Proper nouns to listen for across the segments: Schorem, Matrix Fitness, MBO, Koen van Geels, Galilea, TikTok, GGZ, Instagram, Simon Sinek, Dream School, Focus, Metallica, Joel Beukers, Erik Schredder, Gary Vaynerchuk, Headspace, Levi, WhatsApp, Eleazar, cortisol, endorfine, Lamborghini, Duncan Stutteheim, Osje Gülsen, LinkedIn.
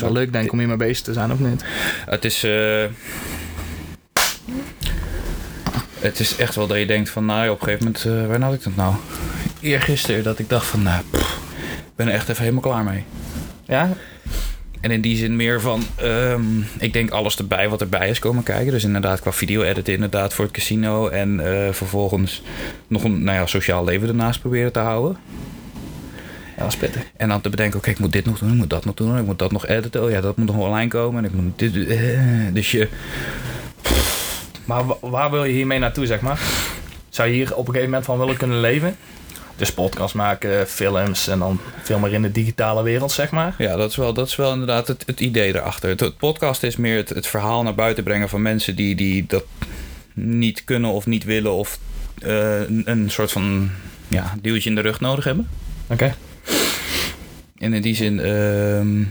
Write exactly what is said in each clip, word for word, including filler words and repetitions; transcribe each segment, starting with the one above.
is wel leuk, denk ik, om hiermee bezig te zijn, of niet? Het is... Uh... Het is echt wel dat je denkt van, nou ja, op een gegeven moment, uh, waar had ik dat nou? Eergisteren dat ik dacht van, nou, pff, ik ben er echt even helemaal klaar mee. Ja? En in die zin meer van, um, ik denk alles erbij wat erbij is komen kijken. Dus inderdaad qua video-editen, inderdaad voor het casino. En uh, vervolgens nog een nou ja, sociaal leven ernaast proberen te houden. Ja, dat is pittig. En dan te bedenken, oké, okay, ik moet dit nog doen, ik moet dat nog doen. Ik moet dat nog editen, oh ja, dat moet nog online komen. En ik moet dit, uh, dus je... Pff, maar waar wil je hiermee naartoe, zeg maar? Zou je hier op een gegeven moment van willen kunnen leven? Dus podcast maken, films en dan veel meer in de digitale wereld, zeg maar. Ja, dat is wel, dat is wel inderdaad het, het idee erachter. Het, het podcast is meer het, het verhaal naar buiten brengen van mensen die, die dat niet kunnen of niet willen. Of uh, een, een soort van ja, duwtje in de rug nodig hebben. Oké. Okay. En in die zin... Uh,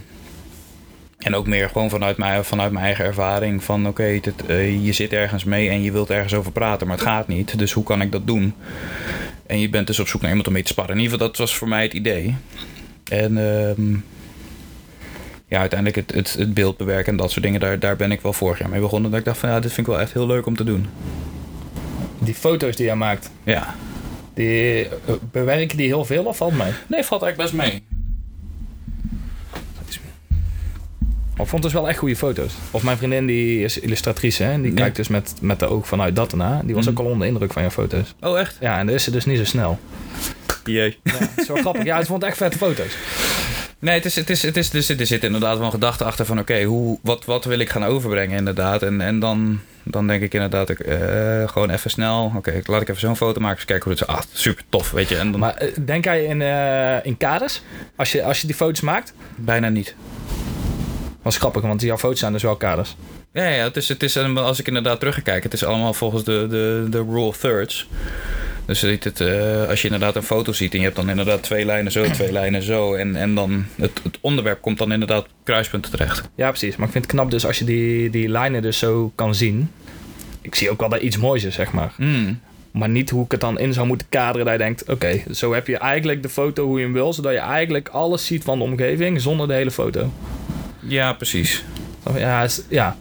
En ook meer gewoon vanuit mijn, vanuit mijn eigen ervaring van oké, okay, uh, je zit ergens mee en je wilt ergens over praten, maar het gaat niet. Dus hoe kan ik dat doen? En je bent dus op zoek naar iemand om mee te sparren. In ieder geval, dat was voor mij het idee. En um, ja, uiteindelijk het, het, het beeld bewerken en dat soort dingen, daar, daar ben ik wel vorig jaar mee begonnen. Dat ik dacht van ja, dit vind ik wel echt heel leuk om te doen. Die foto's die jij maakt, ja. Die, bewerken die heel veel of valt mee? Nee, valt eigenlijk best mee. Ik vond dus wel echt goede foto's. Of mijn vriendin, die is illustratrice, hè? En die ja. kijkt dus met, met de oog vanuit dat erna. Die was mm. ook al onder de indruk van jouw foto's. Oh, echt? Ja, en daar is ze dus niet zo snel. Jee. Ja, het is wel grappig. Ja, het vond echt vette foto's. Nee, het is, het is, het is, dus er zit inderdaad wel een gedachte achter van... oké, okay, hoe wat, wat wil ik gaan overbrengen inderdaad? En, en dan, dan denk ik inderdaad, ik, uh, gewoon even snel... oké, okay, laat ik even zo'n foto maken, eens kijken hoe het is. Ah, super tof, weet je. En dan... Maar denk jij in, uh, in kaders als je, als je die foto's maakt? Bijna niet. Dat is grappig, want jouw foto's zijn dus wel kaders. Ja, ja het is, het is, als ik inderdaad terugkijk, het is allemaal volgens de, de, de rule of thirds. Dus het, uh, als je inderdaad een foto ziet en je hebt dan inderdaad twee lijnen zo, twee lijnen zo. En, en dan het, het onderwerp komt dan inderdaad kruispunten terecht. Ja, precies. Maar ik vind het knap dus als je die, die lijnen dus zo kan zien. Ik zie ook wel dat iets moois is, zeg maar. Mm. Maar niet hoe ik het dan in zou moeten kaderen. Dat je denkt, oké, okay, zo heb je eigenlijk de foto hoe je hem wil. Zodat je eigenlijk alles ziet van de omgeving zonder de hele foto. Ja, precies. Ja, is, ja.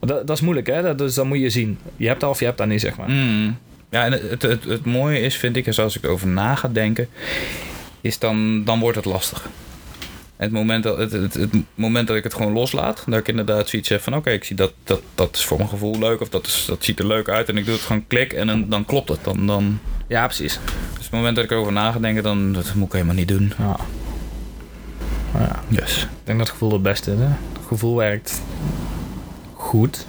Dat, dat is moeilijk, hè? Dat, dus dat moet je zien. Je hebt dat of je hebt dat niet, zeg maar. Mm. Ja, en het, het, het mooie is, vind ik, is als ik over na ga denken, is dan, dan wordt het lastig. Het moment, dat, het, het, het moment dat ik het gewoon loslaat, dat ik inderdaad zoiets heb van, oké, okay, ik zie dat, dat, dat is voor mijn gevoel leuk, of dat, is, dat ziet er leuk uit, en ik doe het gewoon klik, en dan, dan klopt het. Dan, dan... Ja, precies. Dus het moment dat ik erover na ga denken, dan dat moet ik helemaal niet doen. Ja. Ja, yes. Ik denk dat het gevoel het beste is. Hè? Het gevoel werkt goed.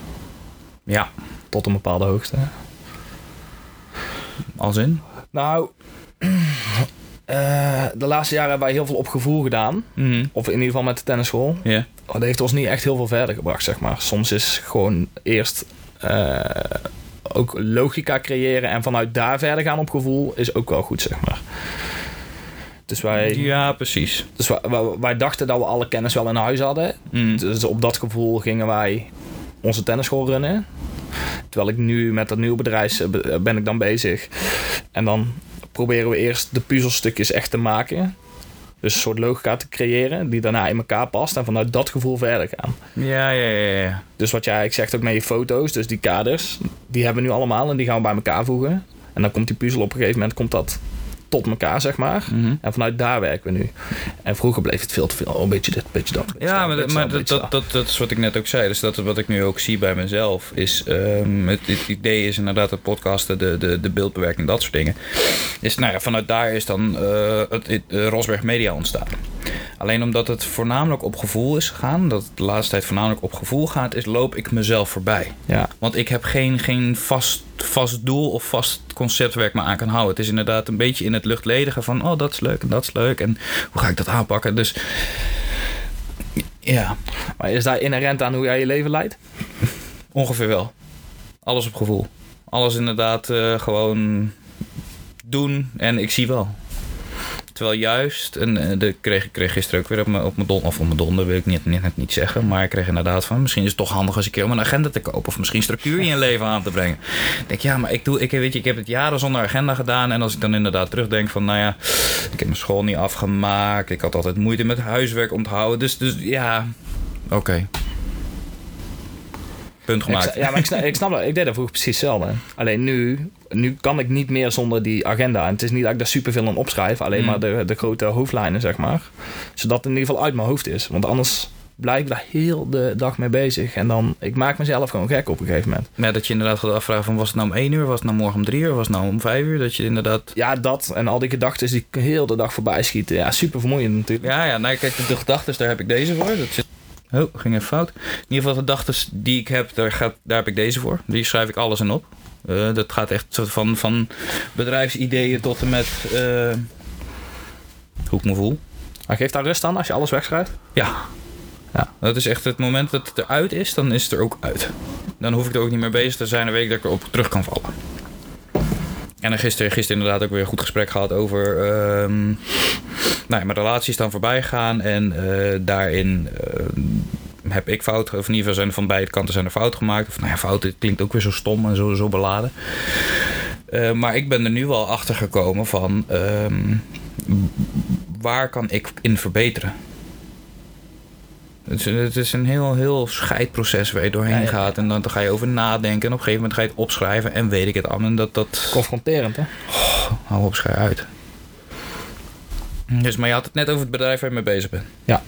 Ja. Tot een bepaalde hoogte. Als in? Nou, uh, de laatste jaren hebben wij heel veel op gevoel gedaan. Mm-hmm. Of in ieder geval met de tennisschool. Yeah. Oh, dat heeft ons niet echt heel veel verder gebracht, zeg maar. Soms is gewoon eerst uh, ook logica creëren en vanuit daar verder gaan op gevoel is ook wel goed, zeg maar. Dus wij, ja, precies. Dus wij, wij, wij dachten dat we alle kennis wel in huis hadden. Mm. Dus op dat gevoel gingen wij onze tennisschool runnen. Terwijl ik nu met dat nieuwe bedrijf ben ik dan bezig. En dan proberen we eerst de puzzelstukjes echt te maken. Dus een soort logica te creëren die daarna in elkaar past. En vanuit dat gevoel verder gaan. Ja, ja, ja. ja. Dus wat jij zegt ook met je foto's, dus die kaders. Die hebben we nu allemaal en die gaan we bij elkaar voegen. En dan komt die puzzel op een gegeven moment, komt dat... tot elkaar, zeg maar. Mm-hmm. En vanuit daar werken we nu. En vroeger bleef het veel te veel. Oh, een beetje dit, een beetje dat. Beetje ja, maar, dat, maar dat, dat, dat, dat is wat ik net ook zei. Dus dat is wat ik nu ook zie bij mezelf. Is, um, het, het idee is inderdaad het podcasten, de, de, de beeldbewerking, dat soort dingen. Dus nou ja, vanuit daar is dan uh, het, het, uh, Rosberg Media ontstaan. Alleen omdat het voornamelijk op gevoel is gegaan, dat het de laatste tijd voornamelijk op gevoel gaat, is loop ik mezelf voorbij. Ja. Want ik heb geen, geen vast, vast doel of vast concept waar ik me aan kan houden. Het is inderdaad een beetje in het luchtledige van, oh, dat is leuk en dat is leuk en hoe ga ik dat aanpakken? Dus ja. Maar is daar inherent aan hoe jij je leven leidt? Ongeveer wel. Alles op gevoel. Alles inderdaad uh, gewoon doen en ik zie wel. Terwijl juist, en dat kreeg ik kreeg gisteren ook weer op mijn, op mijn donder, of op mijn donder wil ik net niet, niet, niet zeggen, maar ik kreeg inderdaad van, misschien is het toch handig als ik een keer om een agenda te kopen, of misschien structuur in je leven aan te brengen. Ik denk, ja, maar ik, doe, ik, weet je, ik heb het jaren zonder agenda gedaan en als ik dan inderdaad terugdenk van, nou ja, ik heb mijn school niet afgemaakt, ik had altijd moeite met huiswerk onthouden, dus, dus ja, Oké. Okay. Punt gemaakt. Ik, ja, maar ik snap, ik snap dat. Ik deed dat vroeger precies hetzelfde. Alleen nu, nu kan ik niet meer zonder die agenda. En het is niet dat ik daar superveel aan opschrijf. Alleen mm. maar de, de grote hoofdlijnen, zeg maar. Zodat het in ieder geval uit mijn hoofd is. Want anders blijf ik daar heel de dag mee bezig. En dan, ik maak mezelf gewoon gek op een gegeven moment. Ja, dat je inderdaad gaat afvragen van, was het nou om één uur? Was het nou morgen om drie uur? Was het nou om vijf uur? Dat je inderdaad... Ja, dat. En al die gedachten die heel de dag voorbij schieten. Ja, super vermoeiend natuurlijk. Ja, ja. Nou, kijk, de gedachten, daar heb ik deze voor. Dat zit... Oh, ging even fout. In ieder geval de gedachten die ik heb, daar, gaat, daar heb ik deze voor. Die schrijf ik alles in op. Uh, dat gaat echt van, van bedrijfsideeën tot en met uh, hoe ik me voel. Maar geeft daar rust aan als je alles wegschrijft? Ja. Ja. Dat is echt het moment dat het eruit is, dan is het er ook uit. Dan hoef ik er ook niet meer bezig te zijn een week dat ik erop terug kan vallen. En dan gisteren, gisteren inderdaad ook weer een goed gesprek gehad over... Um, nou ja, mijn relatie is dan voorbij gegaan en uh, daarin uh, heb ik fout... of in ieder geval zijn er van beide kanten zijn er fout gemaakt. Of nou ja, fout, het klinkt ook weer zo stom en zo, zo beladen. Uh, maar ik ben er nu wel achter gekomen van... Um, waar kan ik in verbeteren? Het is, het is een heel, heel scheidproces waar je doorheen ja, ja. gaat. En dan ga je over nadenken. En op een gegeven moment ga je het opschrijven. En weet ik het allemaal. Dat, dat... Confronterend, hè? Oh, hou op, schrijf uit. Dus, maar je had het net over het bedrijf waar je mee bezig bent. Ja.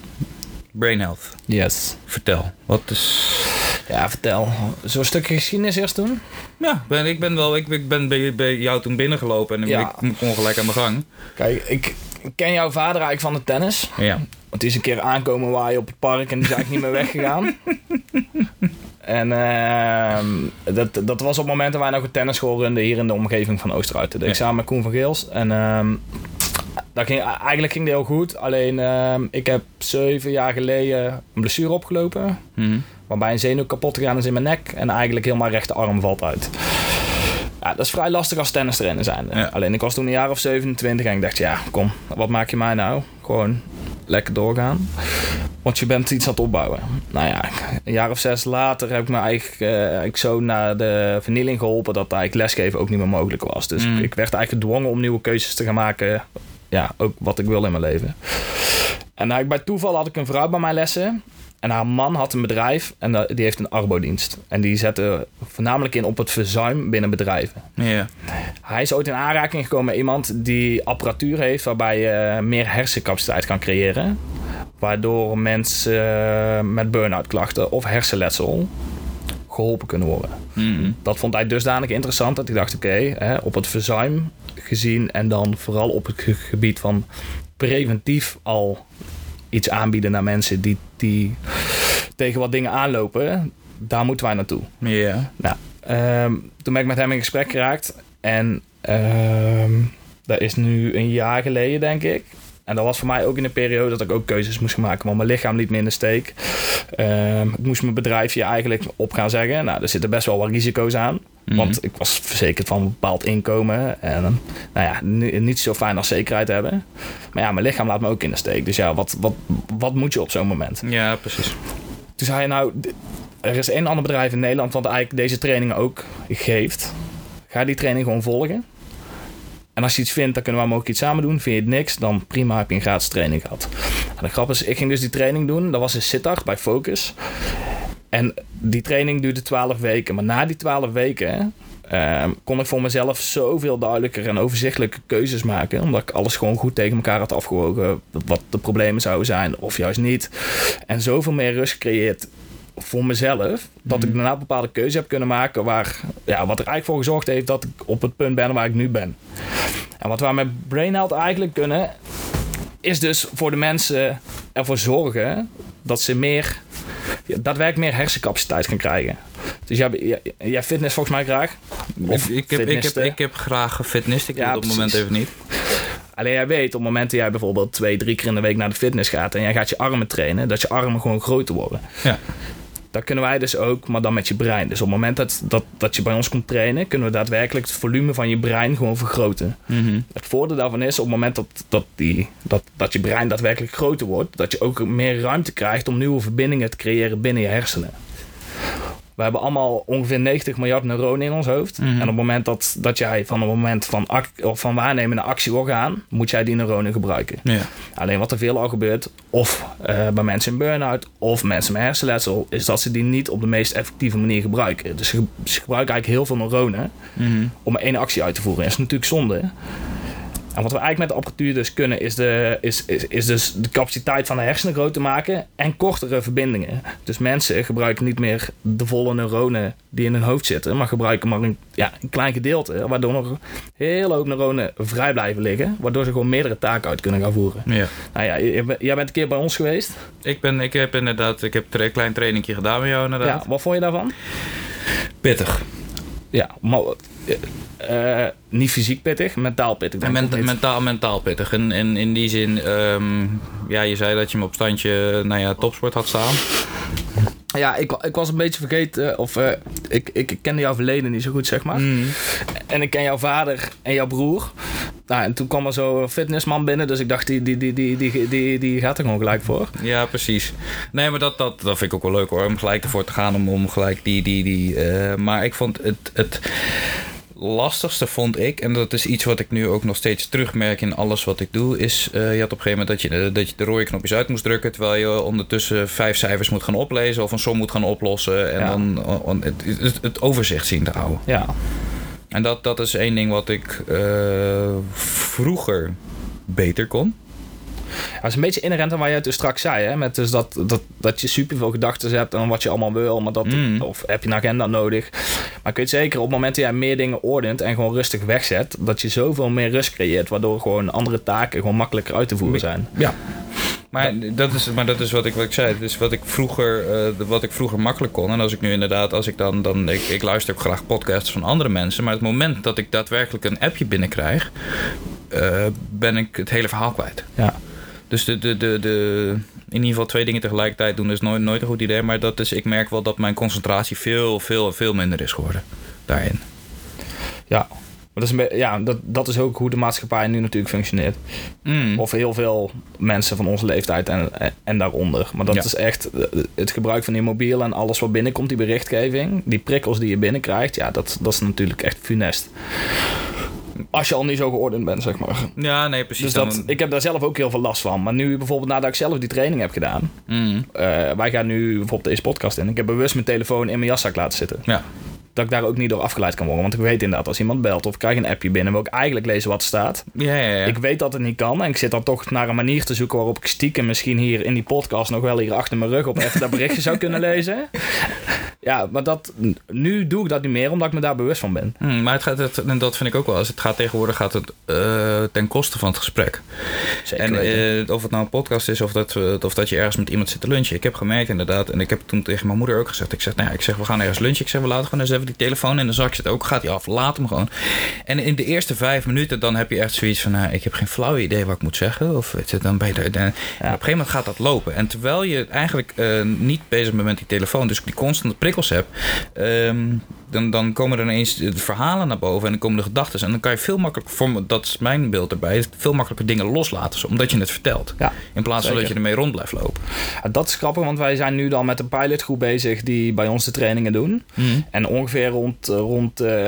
Brain Health. Yes. Vertel. Wat is... Ja, vertel. Zo'n stukje geschiedenis eerst doen? Ja, ben, ik ben wel... Ik, ik ben bij, bij jou toen binnengelopen. En ja. ik, ik kon gelijk aan mijn gang. Kijk, ik... Ik ken jouw vader eigenlijk van de tennis. Ja. Want die is een keer aankomen waaien op het park en die is eigenlijk niet meer weggegaan. En uh, dat, dat was op momenten waar wij nog een tennisschool runden hier in de omgeving van Oosterhout. Dat deed ik ja. samen met Koen van Geels. En uh, dat ging, eigenlijk ging het heel goed. Alleen uh, ik heb zeven jaar geleden een blessure opgelopen. Mm-hmm. Waarbij een zenuw kapot gegaan is in mijn nek. En eigenlijk helemaal rechterarm valt uit. Ja, dat is vrij lastig als tennistrainer zijn. Ja. Alleen ik was toen een jaar of zevenentwintig en ik dacht, ja, kom, wat maak je mij nou? Gewoon lekker doorgaan. Want je bent iets aan het opbouwen. Nou ja, een jaar of zes later heb ik me eigenlijk, uh, eigenlijk zo naar de vernieling geholpen dat eigenlijk lesgeven ook niet meer mogelijk was. Dus mm. ik werd eigenlijk gedwongen om nieuwe keuzes te gaan maken. Ja, ook wat ik wil in mijn leven. En nou, bij toeval had ik een vrouw bij mijn lessen. En haar man had een bedrijf en die heeft een arbodienst. En die zette voornamelijk in op het verzuim binnen bedrijven. Yeah. Hij is ooit in aanraking gekomen met iemand die apparatuur heeft... waarbij je meer hersencapaciteit kan creëren. Waardoor mensen met burn-out klachten of hersenletsel geholpen kunnen worden. Mm. Dat vond hij dusdanig interessant dat ik dacht... oké, okay, op het verzuim gezien en dan vooral op het gebied van preventief al... iets aanbieden naar mensen die, die tegen wat dingen aanlopen. Daar moeten wij naartoe. Yeah. Nou, um, toen ben ik met hem in gesprek geraakt. En um, dat is nu een jaar geleden, denk ik. En dat was voor mij ook in een periode dat ik ook keuzes moest maken. Want mijn lichaam liet me in de steek. Um, ik moest mijn bedrijfje eigenlijk op gaan zeggen. Nou, er zitten best wel wat risico's aan. Mm-hmm. Want ik was verzekerd van een bepaald inkomen. En nou ja, niet zo fijn als zekerheid hebben. Maar ja, mijn lichaam laat me ook in de steek. Dus ja, wat, wat, wat moet je op zo'n moment? Ja, precies. Toen zei je nou, er is één ander bedrijf in Nederland... wat eigenlijk deze trainingen ook geeft. Ga die training gewoon volgen. En als je iets vindt, dan kunnen we hem ook iets samen doen. Vind je het niks, dan prima, heb je een gratis training gehad. En de grap is, ik ging dus die training doen. Dat was in Sittard bij Focus. En die training duurde twaalf weken. Maar na die twaalf weken eh, kon ik voor mezelf zoveel duidelijker en overzichtelijke keuzes maken. Omdat ik alles gewoon goed tegen elkaar had afgewogen. Wat de problemen zouden zijn of juist niet. En zoveel meer rust gecreëerd voor mezelf. Dat mm. ik daarna bepaalde keuzes heb kunnen maken. Waar, ja, wat er eigenlijk voor gezorgd heeft dat ik op het punt ben waar ik nu ben. En wat we met Brain Health eigenlijk kunnen... is dus voor de mensen ervoor zorgen dat ze meer... daadwerkelijk meer hersencapaciteit gaan krijgen. Dus jij, jij fitness volgens mij graag? Of ik, ik, heb, ik, heb, ik heb graag gefitnessd. Ik ja, doe het op het moment even niet. Alleen jij weet, op het moment dat jij bijvoorbeeld twee, drie keer in de week naar de fitness gaat... en jij gaat je armen trainen, dat je armen gewoon groter worden. Ja. Dat kunnen wij dus ook, maar dan met je brein. Dus op het moment dat, dat, dat je bij ons komt trainen... kunnen we daadwerkelijk het volume van je brein gewoon vergroten. Mm-hmm. Het voordeel daarvan is, op het moment dat, dat, die, dat, dat je brein daadwerkelijk groter wordt... dat je ook meer ruimte krijgt om nieuwe verbindingen te creëren binnen je hersenen. We hebben allemaal ongeveer negentig miljard neuronen in ons hoofd. Mm-hmm. En op het moment dat, dat jij van het moment van, act, of van waarnemende actie wil gaan, moet jij die neuronen gebruiken. Ja. Alleen wat er veelal gebeurt, of uh, bij mensen in burn-out, of mensen met hersenletsel, is dat ze die niet op de meest effectieve manier gebruiken. Dus ze, ze gebruiken eigenlijk heel veel neuronen mm-hmm. om één actie uit te voeren. Dat is natuurlijk zonde. En wat we eigenlijk met de apparatuur dus kunnen, is, de, is, is, is dus de capaciteit van de hersenen groot te maken en kortere verbindingen. Dus mensen gebruiken niet meer de volle neuronen die in hun hoofd zitten, maar gebruiken maar een, ja, een klein gedeelte, waardoor nog een hele hoop neuronen vrij blijven liggen, waardoor ze gewoon meerdere taken uit kunnen gaan voeren. Ja. Nou ja, jij bent een keer bij ons geweest. Ik, ben, ik heb inderdaad, ik heb een klein trainingje gedaan bij jou inderdaad. Ja, wat vond je daarvan? Pittig. Ja, maar... Uh, niet fysiek pittig, mentaal pittig. Denk ik menta- mentaal, mentaal pittig. En, en in die zin, um, ja, je zei dat je hem op standje nou ja, topsport had staan. Ja, ik, ik was een beetje vergeten. Of uh, ik, ik kende jouw verleden niet zo goed, zeg maar. Mm. En ik ken jouw vader en jouw broer. Nou, en toen kwam er zo'n fitnessman binnen. Dus ik dacht, die, die, die, die, die, die, die gaat er gewoon gelijk voor. Ja, precies. Nee, maar dat, dat, dat vind ik ook wel leuk hoor. Om gelijk ervoor te gaan. Om, om gelijk die... die, die uh, maar ik vond het... het lastigste vond ik, en dat is iets wat ik nu ook nog steeds terugmerk in alles wat ik doe, is uh, je had op een gegeven moment dat je, dat je de rode knopjes uit moest drukken, terwijl je ondertussen vijf cijfers moet gaan oplezen of een som moet gaan oplossen en ja. dan on, het, het, het overzicht zien te houden. Ja. En dat, dat is één ding wat ik uh, vroeger beter kon. Ja, dat is een beetje inherent aan waar je het dus straks zei. Hè? Met dus dat, dat, dat je superveel gedachten hebt aan wat je allemaal wil. Maar dat, mm. Of heb je een agenda nodig. Maar ik weet zeker, op het moment dat jij meer dingen ordent en gewoon rustig wegzet, dat je zoveel meer rust creëert. Waardoor gewoon andere taken gewoon makkelijker uit te voeren zijn. Ja. Maar dat is, maar dat is wat, ik, wat ik zei. Dus wat ik vroeger, uh, wat ik vroeger makkelijk kon. En als ik nu inderdaad, als ik dan. dan ik, ik luister ook graag podcasts van andere mensen. Maar het moment dat ik daadwerkelijk een appje binnenkrijg, uh, ben ik het hele verhaal kwijt. Ja. Dus de, de, de, de, in ieder geval twee dingen tegelijkertijd doen is nooit, nooit een goed idee. Maar dat is, ik merk wel dat mijn concentratie veel, veel, veel minder is geworden daarin. Ja, maar dat is, een be- ja, dat, dat is ook hoe de maatschappij nu natuurlijk functioneert. Mm. Of heel veel mensen van onze leeftijd en, en, en daaronder. Maar dat ja. is echt het gebruik van die mobiel en alles wat binnenkomt, die berichtgeving. Die prikkels die je binnenkrijgt, ja, dat, dat is natuurlijk echt funest. Als je al niet zo geordend bent, zeg maar. Ja, nee, precies. Dus dat, ik heb daar zelf ook heel veel last van. Maar nu bijvoorbeeld nadat ik zelf die training heb gedaan. Mm. Uh, wij gaan nu bijvoorbeeld deze podcast in. Ik heb bewust mijn telefoon in mijn jaszak laten zitten. Ja. Dat ik daar ook niet door afgeleid kan worden. Want ik weet inderdaad, als iemand belt of ik krijg een appje binnen, wil ik eigenlijk lezen wat er staat. Ja, ja, ja. Ik weet dat het niet kan. En ik zit dan toch naar een manier te zoeken waarop ik stiekem misschien hier in die podcast nog wel hier achter mijn rug op even dat berichtje zou kunnen lezen. Ja, maar dat, nu doe ik dat niet meer, omdat ik me daar bewust van ben. Hmm, maar het gaat, het, en dat vind ik ook wel. Als het gaat tegenwoordig, gaat het uh, ten koste van het gesprek. Zeker en uh, of het nou een podcast is, of dat, of dat je ergens met iemand zit te lunchen. Ik heb gemerkt inderdaad, en ik heb toen tegen mijn moeder ook gezegd. Ik zeg, nou ja, ik zeg, we gaan ergens lunchen. Ik zeg, we laten gewoon eens even die telefoon in de zak zit ook, gaat hij af. Laat hem gewoon. En in de eerste vijf minuten dan heb je echt zoiets van, nou, ik heb geen flauw idee wat ik moet zeggen. Of weet je, dan ben je er, dan, ja. En op een gegeven moment gaat dat lopen. En terwijl je eigenlijk uh, niet bezig bent met die telefoon, dus die constante prikkels hebt, um, dan, dan komen er ineens de verhalen naar boven en dan komen de gedachten. En dan kan je veel makkelijker, voor, dat is mijn beeld erbij, veel makkelijker dingen loslaten, omdat je het vertelt. Ja, in plaats van dat je ermee rond blijft lopen. Ja, dat is grappig, want wij zijn nu dan met een pilotgroep bezig die bij ons de trainingen doen. Mm. En ongeveer rond, rond uh,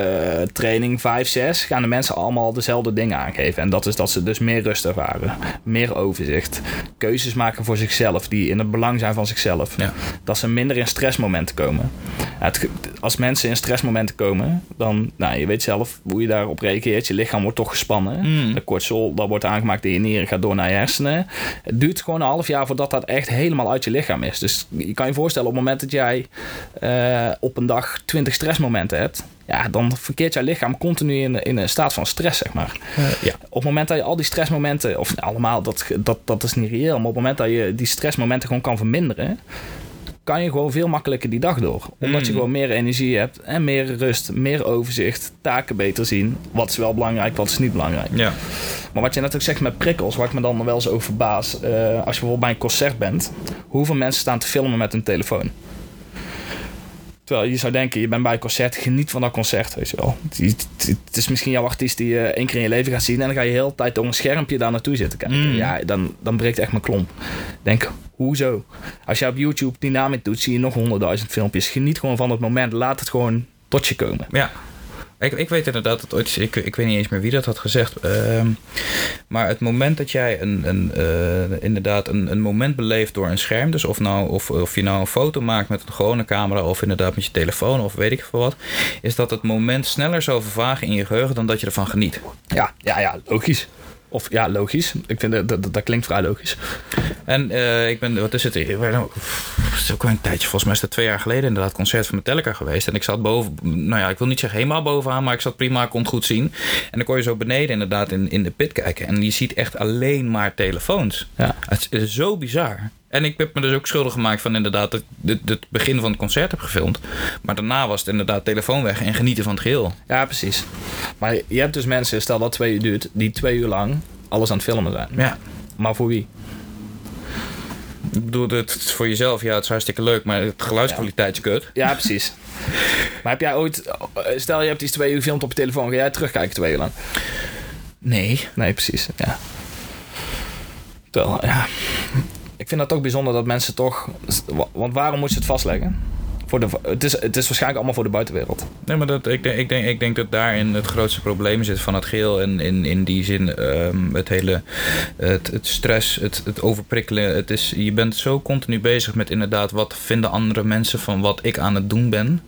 training vijf, zes gaan de mensen allemaal dezelfde dingen aangeven. En dat is dat ze dus meer rust ervaren. Meer overzicht. Keuzes maken voor zichzelf die in het belang zijn van zichzelf. Ja. Dat ze minder in stressmomenten komen. Het, als mensen in stressmomenten komen, dan, nou, je weet zelf hoe je daarop reageert. Je lichaam wordt toch gespannen. Mm. De cortisol, dat wordt aangemaakt in je nieren, gaat door naar je hersenen. Het duurt gewoon een half jaar voordat dat echt helemaal uit je lichaam is. Dus je kan je voorstellen, op het moment dat jij uh, op een dag twintig stress momenten hebt, ja, dan verkeert jouw lichaam continu in, in een staat van stress, zeg maar. Uh, ja. Op het moment dat je al die stressmomenten, of nou, allemaal, dat, dat, dat is niet reëel, maar op het moment dat je die stressmomenten gewoon kan verminderen, kan je gewoon veel makkelijker die dag door. Omdat mm. je gewoon meer energie hebt en meer rust, meer overzicht, taken beter zien. Wat is wel belangrijk, wat is niet belangrijk. Ja. Maar wat je net ook zegt met prikkels, waar ik me dan wel eens over verbaas, uh, als je bijvoorbeeld bij een concert bent, hoeveel mensen staan te filmen met hun telefoon? Terwijl je zou denken, je bent bij een concert, geniet van dat concert, weet je wel. Het is misschien jouw artiest die je één keer in je leven gaat zien en dan ga je heel de tijd door een schermpje daar naartoe zitten kijken. Mm. Ja, dan, dan breekt echt mijn klomp. Denk, hoezo? Als jij op YouTube dynamisch doet, zie je nog honderdduizend filmpjes. Geniet gewoon van het moment, laat het gewoon tot je komen. Ja. Ik, ik weet inderdaad dat ooit, ik, ik weet niet eens meer wie dat had gezegd. Uh, maar het moment dat jij een, een, uh, inderdaad een, een moment beleeft door een scherm. Dus of, nou, of, of je nou een foto maakt met een gewone camera of inderdaad met je telefoon of weet ik veel wat. Is dat het moment sneller zou vervagen in je geheugen dan dat je ervan geniet. Ja, ja, ja, logisch. Of ja, logisch. Ik vind dat, dat, dat klinkt vrij logisch. En uh, ik ben, wat is het? Dat is ook een tijdje, volgens mij is dat twee jaar geleden inderdaad, concert van Metallica geweest. En ik zat boven, nou ja, ik wil niet zeggen helemaal bovenaan, maar ik zat prima, kon het goed zien. En dan kon je zo beneden inderdaad in, in de pit kijken. En je ziet echt alleen maar telefoons. Ja. Het is zo bizar. En ik heb me dus ook schuldig gemaakt van inderdaad dat ik het begin van het concert heb gefilmd. Maar daarna was het inderdaad telefoon weg en genieten van het geheel. Ja, precies. Maar je hebt dus mensen, stel dat twee uur duurt, die twee uur lang alles aan het filmen zijn. Ja. Maar voor wie? Ik bedoel, het is voor jezelf, ja, het is hartstikke leuk, maar het geluidskwaliteit is kut. Ja, precies. Maar heb jij ooit, stel je hebt iets twee uur gefilmd op je telefoon, ga jij terugkijken twee uur lang? Nee. Nee, precies, ja. Terwijl, ja... Ik vind dat ook bijzonder dat mensen toch... Want waarom moet je het vastleggen? Voor de, het, is, het is waarschijnlijk allemaal voor de buitenwereld. Nee, maar dat, ik, denk, ik, denk, ik denk dat daarin het grootste probleem zit van het geheel. En in, in die zin um, het hele het, het stress, het, het overprikkelen. Het is, je bent zo continu bezig met inderdaad... wat vinden andere mensen van wat ik aan het doen ben...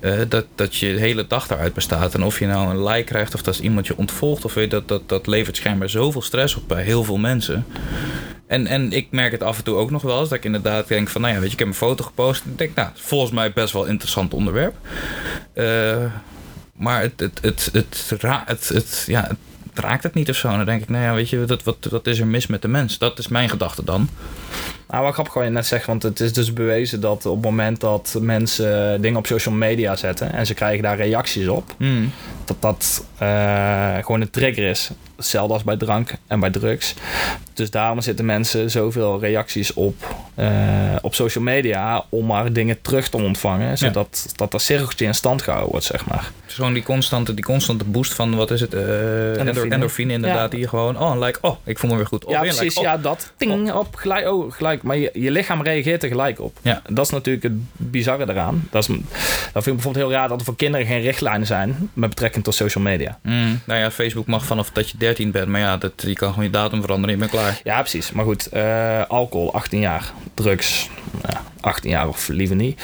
Uh, dat, dat je de hele dag daaruit bestaat. En of je nou een like krijgt of dat iemand je ontvolgt... of weet dat, dat, dat levert schijnbaar zoveel stress op bij heel veel mensen... En, en ik merk het af en toe ook nog wel eens. Dat ik inderdaad denk van, nou ja, weet je, ik heb een foto gepost. En ik denk, nou, volgens mij best wel een interessant onderwerp. Uh, maar het, het, het, het, ra- het, het, ja, het raakt het niet of zo. En dan denk ik, nou ja, weet je, dat, wat, wat is er mis met de mens? Dat is mijn gedachte dan. Nou, wat grappig wat je net zegt. Want het is dus bewezen dat op het moment dat mensen dingen op social media zetten... en ze krijgen daar reacties op, mm. dat dat uh, gewoon een trigger is. Hetzelfde als bij drank en bij drugs. Dus daarom zitten mensen zoveel reacties op, uh, op social media... om maar dingen terug te ontvangen. Zodat ja. dat, dat cirkeltje in stand gehouden wordt, zeg maar. Het is gewoon die constante, die constante boost van, wat is het? Uh, endorfine. endorfine inderdaad, ja. Die gewoon, oh, like, oh, ik voel me weer goed. Oh, ja, weer, precies, like, oh, ja, dat. Ting, op, gelijk, oh, gelijk. Maar je, je lichaam reageert er gelijk op. Ja. Dat is natuurlijk het bizarre eraan. Dat, is, dat vind ik bijvoorbeeld heel raar dat er voor kinderen geen richtlijnen zijn... met betrekking tot social media. Mm, nou ja, Facebook mag vanaf dat je dertien bent. Maar ja, dat, je kan gewoon je datum veranderen. Je bent klaar. Ja, precies. Maar goed, uh, alcohol, achttien jaar. Drugs, ja, achttien jaar of liever niet.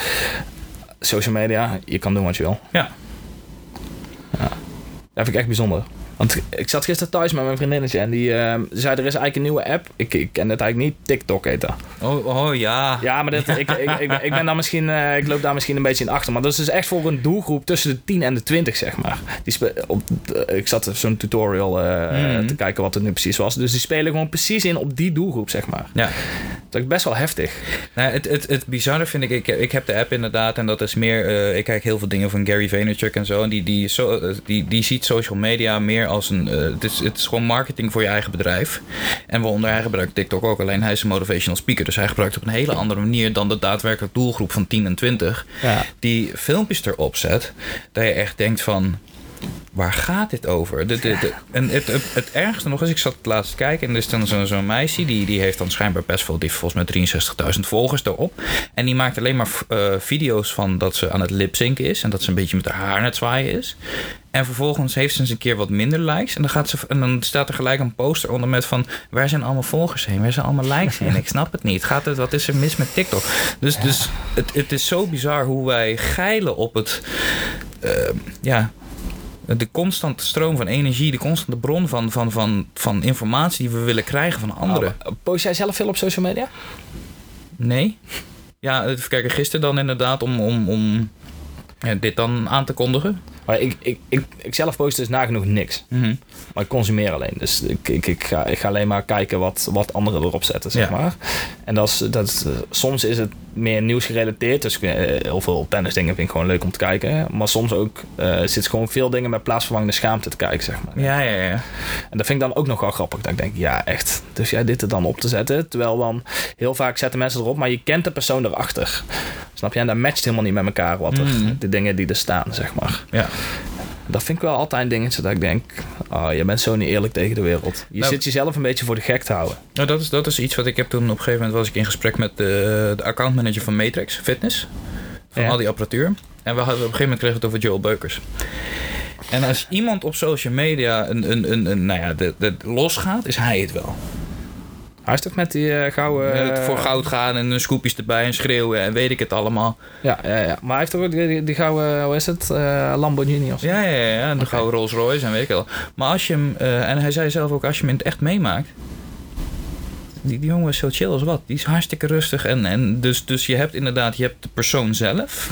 Social media, je kan doen wat je wil. Ja. Ja. Dat vind ik echt bijzonder. Want ik zat gisteren thuis met mijn vriendinnetje en die uh, zei, er is eigenlijk een nieuwe app. Ik, ik ken het eigenlijk niet. TikTok heet dat. Oh, oh ja. Ja, maar dit, ik, ik, ik, ik, ben daar misschien, uh, ik loop daar misschien een beetje in achter. Maar dat is dus echt voor een doelgroep tussen de tien en de twintig, zeg maar. Die spe- op, uh, ik zat zo'n tutorial uh, mm-hmm. te kijken wat het nu precies was. Dus die spelen gewoon precies in op die doelgroep, zeg maar. Ja. Dat is best wel heftig. Nou, het, het, het bizarre vind ik, ik, ik heb de app inderdaad en dat is meer, uh, ik kijk heel veel dingen van Gary Vaynerchuk en zo. En die, die, so, die, die ziet social media meer als een, uh, het, is, het is gewoon marketing voor je eigen bedrijf. En waaronder hij gebruikt TikTok ook. Alleen hij is een motivational speaker. Dus hij gebruikt het op een hele andere manier dan de daadwerkelijke doelgroep van tien en twintig. Ja. Die filmpjes erop zet. Dat je echt denkt van... Waar gaat dit over? De, de, de, en het, het, het ergste nog is, ik zat laatst te kijken... en er is dan zo, zo'n meisje, die, die heeft dan schijnbaar best veel... die volgens mij drieënzestigduizend volgers erop. En die maakt alleen maar uh, video's van dat ze aan het lipzinken is... en dat ze een beetje met haar haar net zwaaien is. En vervolgens heeft ze eens een keer wat minder likes... en dan, gaat ze, en dan staat er gelijk een poster onder met van... waar zijn allemaal volgers heen? Waar zijn allemaal likes heen? Ik snap het niet. Gaat het, wat is er mis met TikTok? Dus, dus het, het is zo bizar hoe wij geilen op het... Uh, ja... de constante stroom van energie, de constante bron van, van, van, van informatie die we willen krijgen van anderen. Oh, post jij zelf veel op social media? Nee. Ja, even kijken, gisteren dan inderdaad om, om, om ja, dit dan aan te kondigen. Maar ik, ik, ik, ik zelf post dus nagenoeg niks. Mm-hmm. Maar ik consumeer alleen. Dus ik, ik, ik, ga, ik ga alleen maar kijken wat, wat anderen erop zetten, zeg ja. maar. En dat is, dat is, soms is het meer nieuws gerelateerd. Dus uh, heel veel tennisdingen vind ik gewoon leuk om te kijken. Maar soms ook uh, zit gewoon veel dingen met plaatsvervangende schaamte te kijken, zeg maar. Ja, ja, ja. En dat vind ik dan ook nog wel grappig. Dat ik denk, ja, echt. Dus jij dit er dan op te zetten. Terwijl dan heel vaak zetten mensen erop, maar je kent de persoon erachter. Snap je? En dat matcht helemaal niet met elkaar wat er, mm. de dingen die er staan, zeg maar. Ja. Dat vind ik wel altijd een dingetje dat ik denk... Oh, je bent zo niet eerlijk tegen de wereld. Je nou, zit jezelf een beetje voor de gek te houden. Nou, dat is, dat is iets wat ik heb toen... Op een gegeven moment was ik in gesprek met de, de accountmanager van Matrix Fitness. Van ja. al die apparatuur. En we hadden op een gegeven moment kregen het over Joel Beukers. En als iemand op social media een, een, een, een, nou ja, de, de, losgaat, is hij het wel. Hij is toch met die uh, gouden... Uh, het voor goud gaan en scoopjes erbij en schreeuwen en weet ik het allemaal. Ja, ja, ja. Maar hij heeft toch ook die, die, die gouden, hoe is het, uh, Lamborghini of zo? Ja, ja, ja. ja. En de okay. gouden Rolls Royce en weet ik wel. Maar als je hem, uh, en hij zei zelf ook, als je hem in het echt meemaakt... Die, die jongen is zo chill als wat. Die is hartstikke rustig. En, en dus, dus je hebt inderdaad, je hebt de persoon zelf.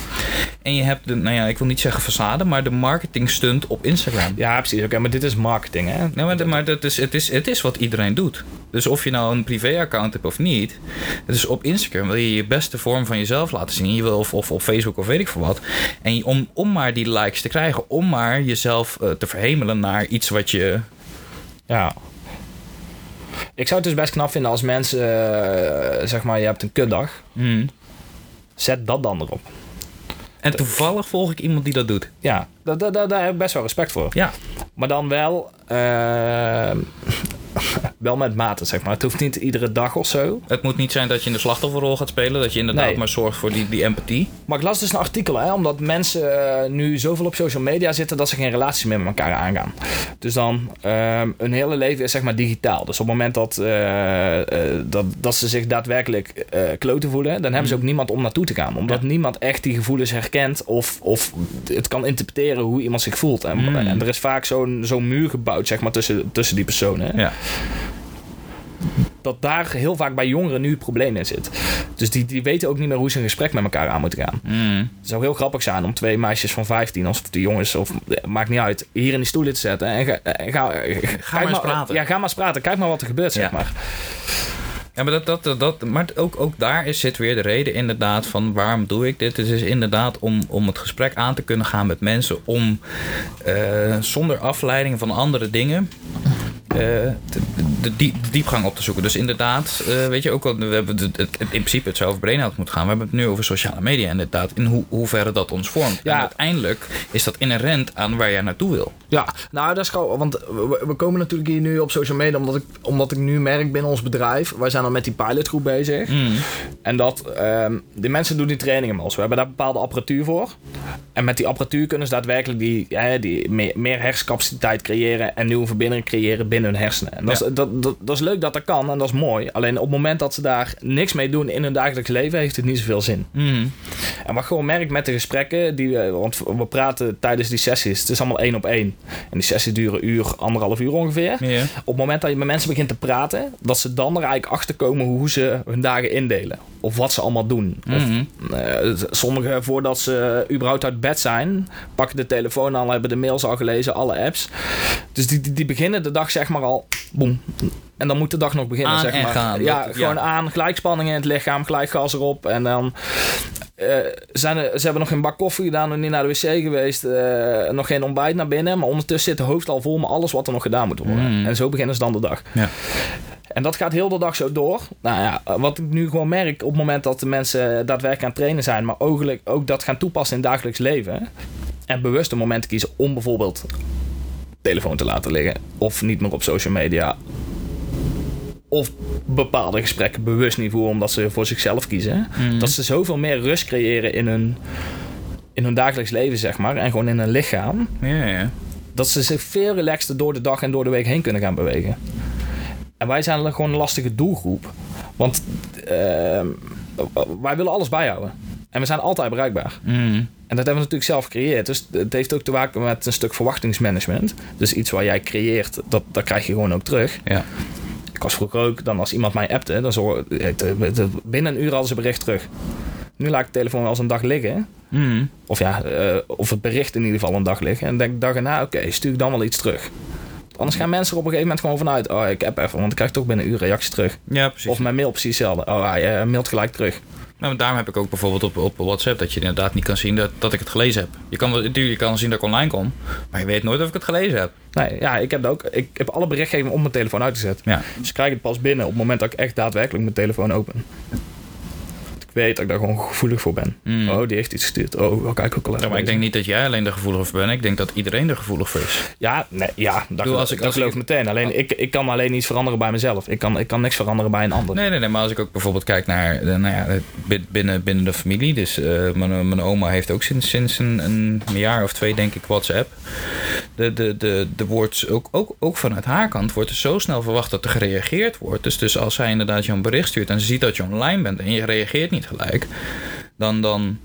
En je hebt de, nou ja, ik wil niet zeggen façade, maar de marketing stunt op Instagram. Ja, precies. Oké, okay, maar dit is marketing, hè? Nee, maar, maar dat is, het, is, het is wat iedereen doet. Dus of je nou een privé-account hebt of niet. Dus op Instagram wil je je beste vorm van jezelf laten zien. Je wil of, of op Facebook of weet ik veel wat. En je, om, om maar die likes te krijgen. Om maar jezelf uh, te verhemelen naar iets wat je... Ja... Ik zou het dus best knap vinden als mensen, uh, zeg maar, je hebt een kutdag. Mm. Zet dat dan erop. En toevallig volg ik iemand die dat doet. Ja, daar, daar, daar heb ik best wel respect voor. Ja. Maar dan wel, uh, wel met mate, zeg maar. Het hoeft niet iedere dag of zo. Het moet niet zijn dat je in de slachtofferrol gaat spelen. Dat je inderdaad nee. maar zorgt voor die, die empathie. Maar ik las dus een artikel, hè, omdat mensen uh, nu zoveel op social media zitten... dat ze geen relatie meer met elkaar aangaan. Dus dan, hun um, hele leven is zeg maar digitaal. Dus op het moment dat, uh, uh, dat, dat ze zich daadwerkelijk uh, kloten voelen... dan hebben mm. ze ook niemand om naartoe te gaan. Omdat ja. niemand echt die gevoelens herkent... of, of het kan interpreteren hoe iemand zich voelt. En, mm. en er is vaak zo'n, zo'n muur gebouwd zeg maar, tussen, tussen die personen. Ja. Dat daar heel vaak bij jongeren nu het probleem in zit. Dus die, die weten ook niet meer hoe ze een gesprek met elkaar aan moeten gaan. Mm. Het zou heel grappig zijn om twee meisjes van vijftien... of die jongens, of maakt niet uit... hier in die stoelen te zetten. En ga, ga, ga, ga maar eens praten. Ja, ga maar eens praten. Kijk maar wat er gebeurt, zeg ja. maar. Ja, maar, dat, dat, dat, maar ook, ook daar is, zit weer de reden inderdaad van waarom doe ik dit. Het is inderdaad om, om het gesprek aan te kunnen gaan met mensen... om uh, zonder afleiding van andere dingen... Uh, de, de, diep, de diepgang op te zoeken. Dus inderdaad, uh, weet je ook al, we hebben het, het, in principe hetzelfde Brain Health moet gaan. We hebben het nu over sociale media inderdaad. In ho- hoeverre dat ons vormt. Ja. En uiteindelijk is dat inherent aan waar jij naartoe wil. Ja, nou dat is gewoon, want we, we komen natuurlijk hier nu op social media omdat ik, omdat ik nu merk binnen ons bedrijf. Wij zijn al met die pilotgroep bezig. Mm. En dat, um, die mensen doen die trainingen met ons. We hebben daar bepaalde apparatuur voor. En met die apparatuur kunnen ze daadwerkelijk die, ja, die meer, meer hersencapaciteit creëren en nieuwe verbindingen creëren binnen hun hersenen. En dat, ja. is, dat, dat, dat is leuk dat dat kan en dat is mooi. Alleen op het moment dat ze daar niks mee doen in hun dagelijks leven, heeft het niet zoveel zin. Mm. En wat ik gewoon merk met de gesprekken, die, want we praten tijdens die sessies, het is allemaal één op één. En die sessies duren een uur, anderhalf uur ongeveer. Yeah. Op het moment dat je met mensen begint te praten, dat ze dan er eigenlijk achter komen hoe ze hun dagen indelen. Of wat ze allemaal doen. Mm-hmm. Of, uh, sommigen voordat ze überhaupt uit bed zijn, pakken de telefoon aan, hebben de mails al gelezen, alle apps. Dus die, die, die beginnen de dag zeg maar al, boem. En dan moet de dag nog beginnen, aan zeg en maar. Gaan, ja, dat, gewoon ja. aan, gelijk spanning in het lichaam, gelijk gas erop. En dan uh, zijn er, ze hebben nog geen bak koffie gedaan, nog niet naar de wc geweest, uh, nog geen ontbijt naar binnen. Maar ondertussen zit het hoofd al vol met alles wat er nog gedaan moet worden. Mm. En zo beginnen ze dan de dag. Ja. En dat gaat heel de dag zo door. Nou ja, wat ik nu gewoon merk op het moment dat de mensen daadwerkelijk aan het trainen zijn, maar ook, ook dat gaan toepassen in het dagelijks leven. En bewust een moment kiezen om bijvoorbeeld telefoon te laten liggen. Of niet meer op social media. Of bepaalde gesprekken bewust niet voeren omdat ze voor zichzelf kiezen. Mm. Dat ze zoveel meer rust creëren in hun, in hun dagelijks leven, zeg maar. En gewoon in hun lichaam. Ja, ja. Dat ze zich veel relaxter door de dag en door de week heen kunnen gaan bewegen. En wij zijn gewoon een lastige doelgroep. Want uh, wij willen alles bijhouden. En we zijn altijd bereikbaar. Mm. En dat hebben we natuurlijk zelf gecreëerd. Dus het heeft ook te maken met een stuk verwachtingsmanagement. Dus iets wat jij creëert, dat, dat krijg je gewoon ook terug. Ja. Ik was vroeger ook, dan als iemand mij appte, dan zo, binnen een uur hadden ze bericht terug. Nu laat ik de telefoon wel eens een dag liggen. Mm. Of ja, uh, of het bericht in ieder geval een dag liggen. En dan denk ik dag erna, oké, okay, stuur ik dan wel iets terug. Anders gaan mensen er op een gegeven moment gewoon vanuit. Oh, ik app even, want ik krijg toch binnen een uur reactie terug. Ja, precies. Of mijn mail precies hetzelfde. Oh, hij mailt gelijk terug. Nou, daarom heb ik ook bijvoorbeeld op, op WhatsApp dat je inderdaad niet kan zien dat, dat ik het gelezen heb. Je kan natuurlijk kan zien dat ik online kom, maar je weet nooit of ik het gelezen heb. Nee, ja, ik heb dat ook. Ik heb alle berichtgevingen op mijn telefoon uitgezet. Ja. Dus ik krijg het pas binnen op het moment dat ik echt daadwerkelijk mijn telefoon open. weet dat ik daar gewoon gevoelig voor ben. Mm. Oh, die heeft iets gestuurd. Oh, oh kijk ook al. Ja, maar bezig. Ik denk niet dat jij alleen er gevoelig voor bent. Ik denk dat iedereen er gevoelig voor is. Ja, nee, ja dat, bedoel, als ik, dat als geloof ik meteen. Alleen al... ik, ik kan alleen iets veranderen bij mezelf. Ik kan, ik kan niks veranderen bij een ander. Nee, nee, nee. Maar als ik ook bijvoorbeeld kijk naar nou ja, binnen, binnen de familie. Dus uh, mijn, mijn oma heeft ook sinds, sinds een, een jaar of twee, denk ik, WhatsApp. De, de, de, de wordt ook, ook, ook vanuit haar kant wordt er zo snel verwacht dat er gereageerd wordt. Dus, dus als zij inderdaad je een bericht stuurt en ze ziet dat je online bent en je reageert niet gelijk, dan, dan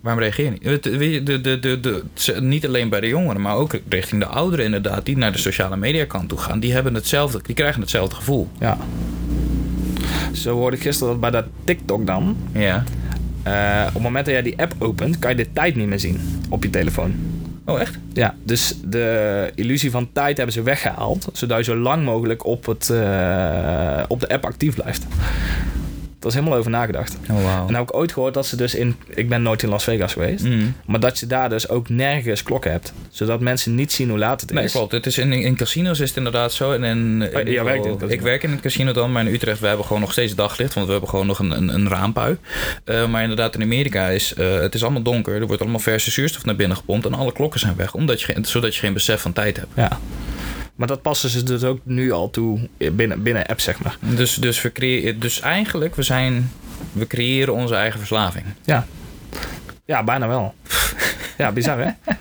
waarom reageer je niet? De, de, de, de, de, niet alleen bij de jongeren, maar ook richting de ouderen inderdaad, die naar de sociale media kant toe gaan, die hebben hetzelfde, die krijgen hetzelfde gevoel. Ja. Zo hoorde ik gisteren dat bij dat TikTok dan. Ja. Uh, op het moment dat jij die app opent, kan je de tijd niet meer zien op je telefoon. Oh, echt? Ja, dus de illusie van tijd hebben ze weggehaald, zodat je zo lang mogelijk op, het, uh, op de app actief blijft. Dat is helemaal over nagedacht. Oh, wow. En dan heb ik ooit gehoord dat ze dus in... Ik ben nooit in Las Vegas geweest. Mm. Maar dat je daar dus ook nergens klokken hebt. Zodat mensen niet zien hoe laat het is. Nee, klopt. Het is in, in casino's is het inderdaad zo. En in, in oh, ja, werkt in ik werk in het casino dan. Maar in Utrecht, we hebben gewoon nog steeds daglicht. Want we hebben gewoon nog een, een, een raampui. Uh, maar inderdaad, in Amerika is... Uh, het is allemaal donker. Er wordt allemaal verse zuurstof naar binnen gepompt. En alle klokken zijn weg. Omdat je, zodat je geen besef van tijd hebt. Ja. Maar dat passen ze dus ook nu al toe binnen, binnen app, zeg maar. Dus, dus, we creë- dus eigenlijk, we, zijn, we creëren onze eigen verslaving. Ja, ja bijna wel. Ja, bizar, hè?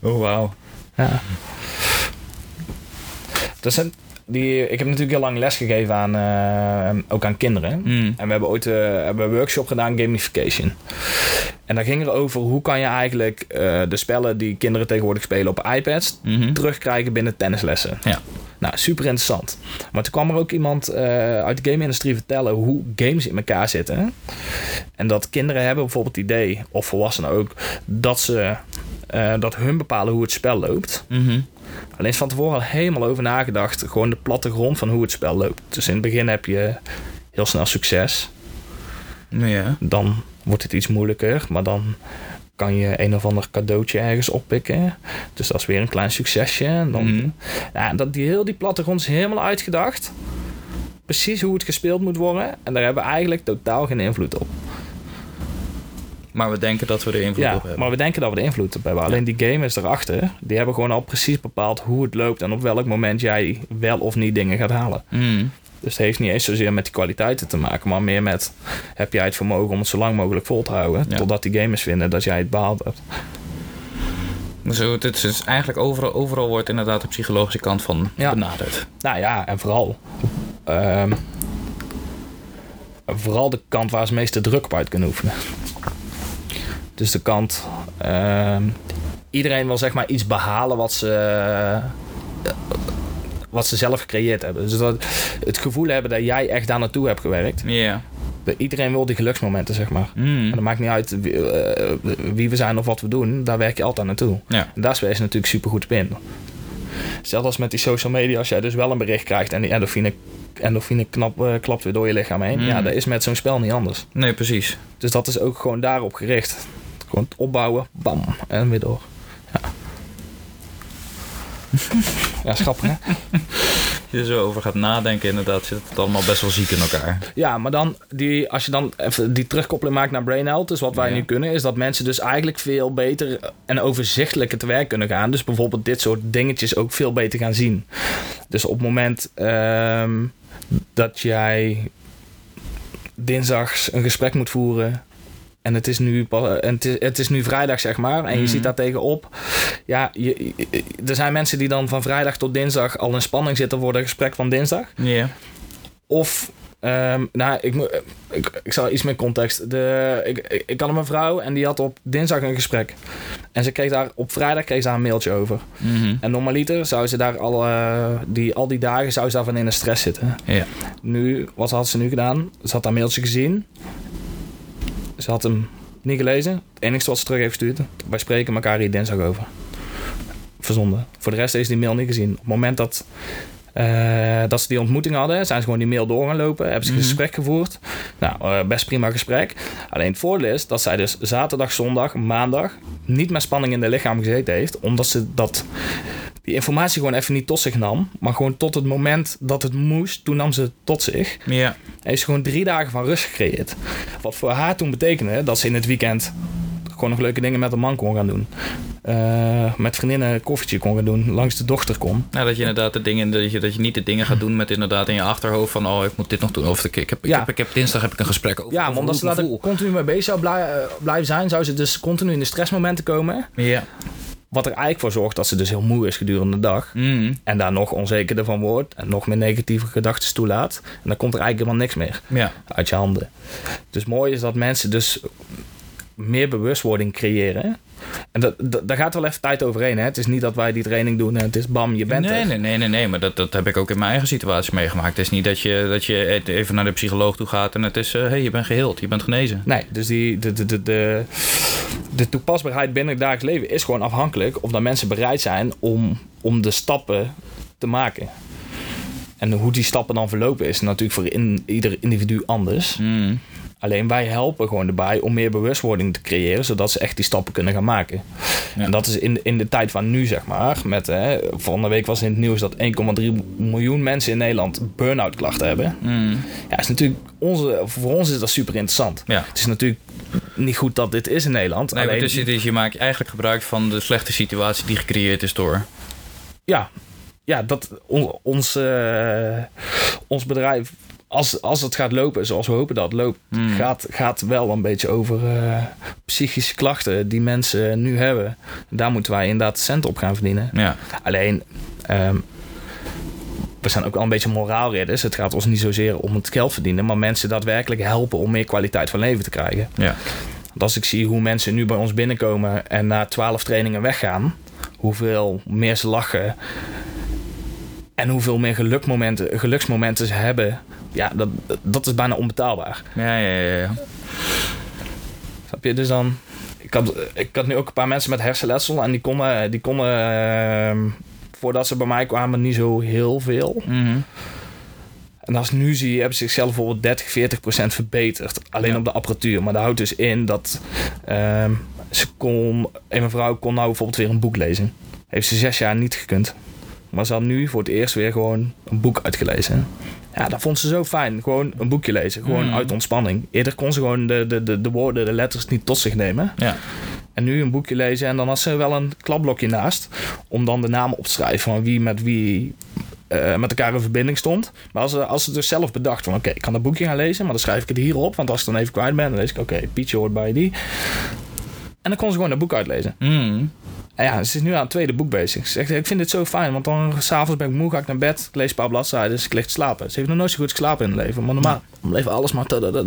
Oh, wauw. Ja. Dat zijn... Die, ik heb natuurlijk heel lang lesgegeven aan, uh, ook aan kinderen. Mm. En we hebben ooit uh, hebben een workshop gedaan, gamification. En daar ging het over hoe kan je eigenlijk uh, de spellen die kinderen tegenwoordig spelen op iPads... Mm-hmm. terugkrijgen binnen tennislessen. Ja. Nou, super interessant. Maar toen kwam er ook iemand uh, uit de game-industrie vertellen hoe games in elkaar zitten. En dat kinderen hebben bijvoorbeeld het idee, of volwassenen ook, dat ze... Uh, dat hun bepalen hoe het spel loopt. Mm-hmm. Alleen is van tevoren al helemaal over nagedacht. Gewoon de plattegrond van hoe het spel loopt. Dus in het begin heb je heel snel succes. Ja. Dan wordt het iets moeilijker. Maar dan kan je een of ander cadeautje ergens oppikken. Dus dat is weer een klein succesje. En dan, mm-hmm. ja, dat, die, heel die plattegrond is helemaal uitgedacht. Precies hoe het gespeeld moet worden. En daar hebben we eigenlijk totaal geen invloed op. Maar we denken dat we er invloed ja, op hebben. maar we denken dat we er invloed op hebben. Alleen ja. die gamers erachter, die hebben gewoon al precies bepaald hoe het loopt en op welk moment jij wel of niet dingen gaat halen. Mm. Dus het heeft niet eens zozeer met die kwaliteiten te maken, maar meer met, heb jij het vermogen om het zo lang mogelijk vol te houden, ja. totdat die gamers vinden dat jij het behaald hebt. Dus het is eigenlijk overal, overal wordt inderdaad de psychologische kant van ja. benaderd. Nou ja, en vooral... Um, vooral de kant waar ze het meeste druk op uit kunnen oefenen. Dus de kant... Uh, iedereen wil zeg maar iets behalen wat ze... Uh, wat ze zelf gecreëerd hebben. Dus dat het gevoel hebben dat jij echt daar naartoe hebt gewerkt. Yeah. Iedereen wil die geluksmomenten, zeg maar. Mm. En dat maakt niet uit wie, uh, wie we zijn of wat we doen. Daar werk je altijd naartoe. Ja. En daar is wees natuurlijk supergoed op in. Zelfs als met die social media. Als jij dus wel een bericht krijgt en die endorfine... endorfine knap, uh, klapt weer door je lichaam heen. Mm. Ja, dat is met zo'n spel niet anders. Nee, precies. Dus dat is ook gewoon daarop gericht. Gewoon het opbouwen, bam, en weer door. Ja, ja schappig, hè? Als je er zo over gaat nadenken, inderdaad, zit het allemaal best wel ziek in elkaar. Ja, maar dan, die, als je dan even die terugkoppeling maakt naar Brain Health, dus wat wij ja. nu kunnen, is dat mensen dus eigenlijk veel beter en overzichtelijker te werk kunnen gaan. Dus bijvoorbeeld dit soort dingetjes ook veel beter gaan zien. Dus op het moment um, dat jij dinsdags een gesprek moet voeren... En het is nu, en het is, het is nu vrijdag, zeg maar. En je mm. ziet daar tegenop. Ja, je, je, er zijn mensen die dan van vrijdag tot dinsdag al in spanning zitten voor het gesprek van dinsdag. Yeah. Of, um, nou, ik, ik, ik zal iets meer context. De, ik, ik, ik had een vrouw en die had op dinsdag een gesprek. En ze kreeg daar op vrijdag kreeg ze daar een mailtje over. Mm-hmm. En normaliter zou ze daar al, uh, die, al die dagen zou ze daarvan in de stress zitten. Yeah. Nu, wat had ze nu gedaan? Ze had haar mailtje gezien. Ze had hem niet gelezen. Het enige wat ze terug heeft gestuurd. Wij spreken elkaar hier dinsdag over. Verzonden. Voor de rest heeft ze die mail niet gezien. Op het moment dat, uh, dat ze die ontmoeting hadden... zijn ze gewoon die mail door gaan lopen. Hebben ze mm-hmm. een gesprek gevoerd. Nou, uh, best prima gesprek. Alleen het voordeel is dat zij dus zaterdag, zondag, maandag... niet met spanning in de lichaam gezeten heeft. Omdat ze dat... die informatie gewoon even niet tot zich nam. Maar gewoon tot het moment dat het moest, toen nam ze het tot zich. Ja. En is gewoon drie dagen van rust gecreëerd. Wat voor haar toen betekende dat ze in het weekend gewoon nog leuke dingen met een man kon gaan doen. Uh, met vriendinnen een koffietje kon gaan doen. Langs de dochter kon. Ja, dat je inderdaad de dingen, dat je, dat je niet de dingen gaat doen met inderdaad in je achterhoofd van oh, ik moet dit nog doen. Of ik, ik, heb, ik, ja. heb, ik heb dinsdag heb ik een gesprek over. Ja, maar over omdat ze daar continu mee bezig zou blijven zijn, zou ze dus continu in de stressmomenten komen. Ja. Wat er eigenlijk voor zorgt dat ze dus heel moe is gedurende de dag. Mm. En daar nog onzekerder van wordt. En nog meer negatieve gedachten toelaat. En dan komt er eigenlijk helemaal niks meer ja. uit je handen. Dus mooi is dat mensen dus meer bewustwording creëren. En dat, dat, daar gaat wel even tijd overheen. Hè? Het is niet dat wij die training doen en het is bam, je bent nee, er. Nee, nee, nee, nee. Maar dat, dat heb ik ook in mijn eigen situatie meegemaakt. Het is niet dat je, dat je even naar de psycholoog toe gaat en het is, hé, uh, hey, je bent geheeld, je bent genezen. Nee, dus die, de, de, de, de, de toepasbaarheid binnen het dagelijks leven is gewoon afhankelijk of dat mensen bereid zijn om, om de stappen te maken. En hoe die stappen dan verlopen is natuurlijk voor in, ieder individu anders. Mm. Alleen wij helpen gewoon erbij om meer bewustwording te creëren, zodat ze echt die stappen kunnen gaan maken. Ja. En dat is in de, in de tijd van nu, zeg maar. Met, hè, van de week was in het nieuws dat één komma drie miljoen mensen in Nederland burn-out klachten hebben. Mm. Ja, is natuurlijk onze, voor ons is dat super interessant. Ja. Het is natuurlijk niet goed dat dit is in Nederland. Nee, alleen, maar dus, dus je maakt eigenlijk gebruik van de slechte situatie die gecreëerd is door. Ja, ja dat on, ons, uh, ons bedrijf. Als, als het gaat lopen zoals we hopen dat het loopt, mm. gaat, gaat wel een beetje over uh, psychische klachten die mensen nu hebben. Daar moeten wij inderdaad cent op gaan verdienen. Ja. Alleen, um, we zijn ook wel een beetje moraalridders. Het gaat ons niet zozeer om het geld verdienen, maar mensen daadwerkelijk helpen om meer kwaliteit van leven te krijgen. Ja. Want als ik zie hoe mensen nu bij ons binnenkomen en na twaalf trainingen weggaan, hoeveel meer ze lachen en hoeveel meer gelukmomenten, geluksmomenten ze hebben. Ja, dat, dat is bijna onbetaalbaar. Ja, ja, ja, ja. Snap je? Dus dan... Ik had, ik had nu ook een paar mensen met hersenletsel. En die konden... Die konden uh, voordat ze bij mij kwamen, niet zo heel veel. Mm-hmm. En als nu zie je, hebben ze zichzelf bijvoorbeeld dertig, veertig procent verbeterd. Alleen ja. op de apparatuur. Maar dat houdt dus in dat... Uh, ze kon... En mijn vrouw kon nou bijvoorbeeld weer een boek lezen. Heeft ze zes jaar niet gekund. Maar ze had nu voor het eerst weer gewoon een boek uitgelezen. Ja, dat vond ze zo fijn. Gewoon een boekje lezen. Gewoon mm. uit ontspanning. Eerder kon ze gewoon de, de, de, de woorden, de letters niet tot zich nemen. Ja. En nu een boekje lezen. En dan had ze wel een klapblokje naast. Om dan de namen op te schrijven van wie met wie uh, met elkaar in verbinding stond. Maar als ze, als ze dus zelf bedacht van oké, okay, ik kan dat boekje gaan lezen. Maar dan schrijf ik het hierop. Want als ik dan even kwijt ben, dan lees ik oké, okay, Pietje hoort bij die. En dan kon ze gewoon dat boek uitlezen. Mm. En ja, ze is nu aan het tweede boek bezig. Ze zegt, ik vind dit zo fijn, want dan 's avonds ben ik moe, ga ik naar bed, ik lees een paar bladzijden, ik lig te slapen. Ze heeft nog nooit zo goed geslapen in het leven. Maar normaal bleef alles maar ja,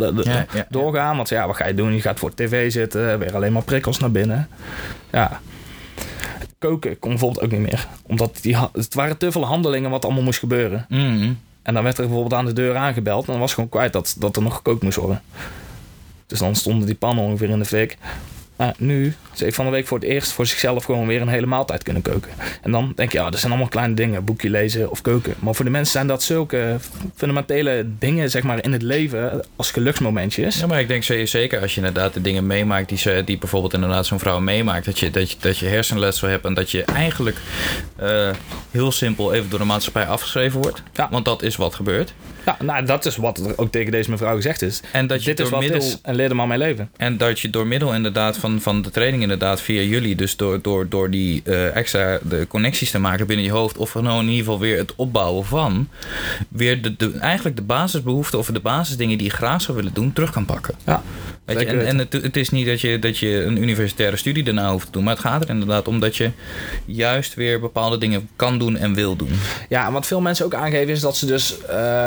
ja, doorgaan. Want ja, wat ga je doen? Je gaat voor tv zitten, weer alleen maar prikkels naar binnen. Ja. Koken kon bijvoorbeeld ook niet meer. Omdat die, het waren te veel handelingen wat allemaal moest gebeuren. Mm. En dan werd er bijvoorbeeld aan de deur aangebeld en dan was gewoon kwijt dat, dat er nog gekookt moest worden. Dus dan stonden die pannen ongeveer in de fik. Uh, nu, ze heeft van de week voor het eerst voor zichzelf gewoon weer een hele maaltijd kunnen koken. En dan denk je, ja, oh, dat zijn allemaal kleine dingen. Boekje lezen of koken. Maar voor de mensen zijn dat zulke fundamentele dingen, zeg maar, in het leven als geluksmomentjes. Ja, maar ik denk zeker als je inderdaad de dingen meemaakt die, ze, die bijvoorbeeld inderdaad zo'n vrouw meemaakt. Dat je, dat je, dat je hersenletsel hebt en dat je eigenlijk uh, heel simpel even door de maatschappij afgeschreven wordt. Ja. Want dat is wat gebeurt. Ja, nou, dat is wat er ook tegen deze mevrouw gezegd is. En dat je Dit door is wat middel, is en leer er maar mee leven. En dat je door middel inderdaad van van de training inderdaad via jullie. Dus door, door, door die uh, extra de connecties te maken binnen je hoofd. Of nou in ieder geval weer het opbouwen van. Weer de, de, eigenlijk de basisbehoeften of de basisdingen die je graag zou willen doen terug kan pakken. Ja, weet je, en en het, het is niet dat je, dat je een universitaire studie daarna hoeft te doen. Maar het gaat er inderdaad om dat je juist weer bepaalde dingen kan doen en wil doen. Ja, en wat veel mensen ook aangeven is dat ze dus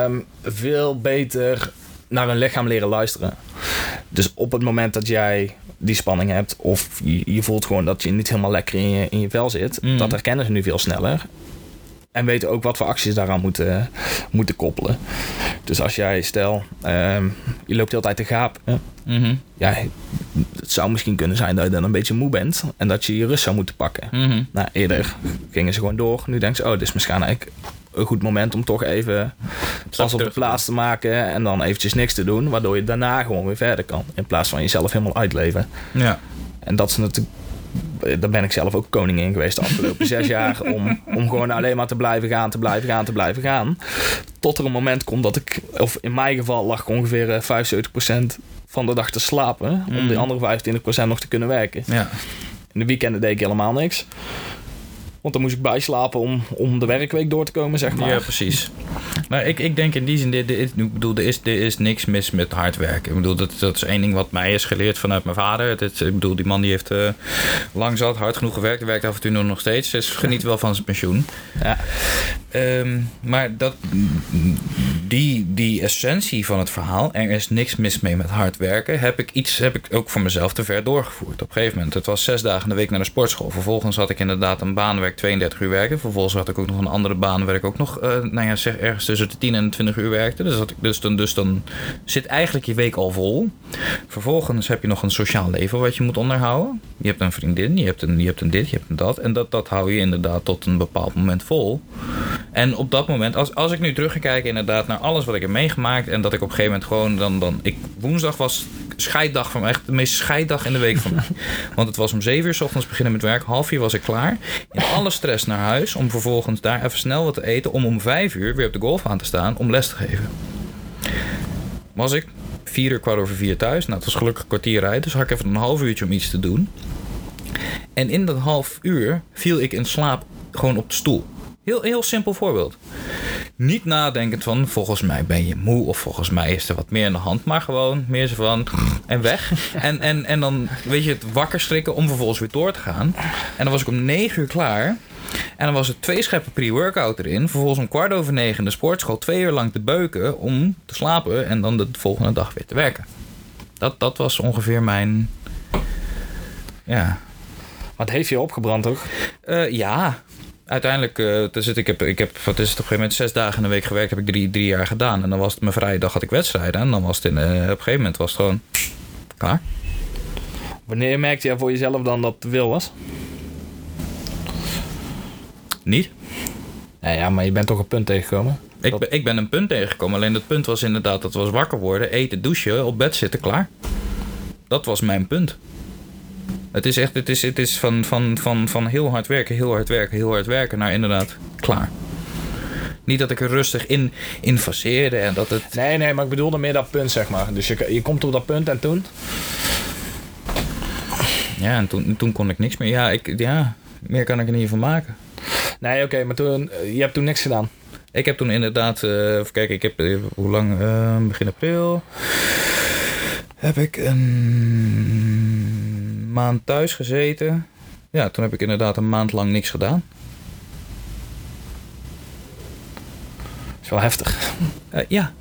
um, veel beter naar hun lichaam leren luisteren. Dus op het moment dat jij die spanning hebt, of je, je voelt gewoon dat je niet helemaal lekker in je, in je vel zit. Mm. Dat herkennen ze nu veel sneller. En weten ook wat voor acties daaraan moeten, moeten koppelen. Dus als jij, stel, um, je loopt de hele tijd te gapen. Ja. Mm-hmm. Ja, het zou misschien kunnen zijn dat je dan een beetje moe bent. En dat je je rust zou moeten pakken. Mm-hmm. Nou, eerder gingen ze gewoon door. Nu denken ze, oh, dit is waarschijnlijk een goed moment om toch even pas op de plaats te maken en dan eventjes niks te doen, waardoor je daarna gewoon weer verder kan in plaats van jezelf helemaal uitleven. Ja. En dat is natuurlijk daar ben ik zelf ook koning in geweest de afgelopen zes jaar. Om, om gewoon alleen maar te blijven gaan, te blijven gaan, te blijven gaan. Tot er een moment komt dat ik, of in mijn geval lag ik ongeveer vijfenzeventig procent van de dag te slapen. Mm. Om die andere vijfentwintig procent nog te kunnen werken. Ja. In de weekenden deed ik helemaal niks. Want dan moest ik bijslapen om, om de werkweek door te komen, zeg maar. Ja, precies. Maar ik, ik denk in die zin, dit, dit, ik bedoel, er is, er is niks mis met hard werken. Ik bedoel, dat, dat is één ding wat mij is geleerd vanuit mijn vader. Het is, ik bedoel, die man die heeft uh, lang zat, hard genoeg gewerkt. Hij werkt af en toe nog steeds. Dus geniet wel van zijn pensioen. Ja. Um, maar dat, die, die essentie van het verhaal, er is niks mis mee met hard werken, heb ik, iets, heb ik ook voor mezelf te ver doorgevoerd. Op een gegeven moment, het was zes dagen in de week naar de sportschool. Vervolgens had ik inderdaad een baan waar ik tweeëndertig uur werkte. Vervolgens had ik ook nog een andere baan waar ik ook nog, uh, nou ja, zeg ergens tussen de tien en twintig uur werkte. Dus, had ik, dus, dan, dus dan zit eigenlijk je week al vol. Vervolgens heb je nog een sociaal leven wat je moet onderhouden. Je hebt een vriendin, je hebt een, je hebt een dit, je hebt een dat. En dat, dat hou je inderdaad tot een bepaald moment vol. En op dat moment, als, als ik nu terug ga kijken inderdaad naar alles wat ik heb meegemaakt. En dat ik op een gegeven moment gewoon dan... dan ik, woensdag was scheiddag van mij. Echt de meest scheiddag in de week van mij. Want het was om zeven uur 's ochtends beginnen met werk. Half vier was ik klaar. In alle stress naar huis. Om vervolgens daar even snel wat te eten. Om om vijf uur weer op de golfbaan te staan. Om les te geven. Was ik vier uur, kwart over vier thuis. Nou, het was gelukkig een kwartier rijden. Dus had ik even een half uurtje om iets te doen. En in dat half uur viel ik in slaap gewoon op de stoel. Heel, heel simpel voorbeeld. Niet nadenkend van, volgens mij ben je moe of volgens mij is er wat meer aan de hand. Maar gewoon meer zo van, en weg. En, en, en dan, weet je, het wakker schrikken om vervolgens weer door te gaan. En dan was ik om negen uur klaar. En dan was er twee scheppen pre-workout erin. Vervolgens om kwart over negen in de sportschool twee uur lang te beuken om te slapen. En dan de volgende dag weer te werken. Dat, dat was ongeveer mijn... Ja. Wat heeft je opgebrand, toch? Uh, ja... Uiteindelijk, uh, dus ik heb, ik heb wat is het, op een gegeven moment zes dagen in de week gewerkt. Heb ik drie, drie jaar gedaan. En dan was het mijn vrije dag, had ik wedstrijden. En dan was het in, uh, op een gegeven moment was het gewoon klaar. Wanneer merkte jij voor jezelf dan dat het wil was? Niet. Nou ja, maar je bent toch een punt tegengekomen? Ik, dat... ben, ik ben een punt tegengekomen. Alleen dat punt was inderdaad, dat was wakker worden, eten, douchen, op bed zitten, klaar. Dat was mijn punt. Het is echt, het is, het is van, van, van, van heel hard werken, heel hard werken, heel hard werken naar inderdaad klaar. Niet dat ik er rustig in, in faseerde en dat het... Nee, nee, maar ik bedoelde meer dat punt, zeg maar. Dus je, je komt op dat punt en toen? Ja, en toen, toen kon ik niks meer. Ja, ik, ja, meer kan ik er niet van maken. Nee, oké, okay, maar toen, je hebt toen niks gedaan? Ik heb toen inderdaad, uh, even kijken, ik heb, uh, hoe lang, uh, begin april... heb ik een maand thuis gezeten. Ja, toen heb ik inderdaad een maand lang niks gedaan. Dat is wel heftig. Uh, ja.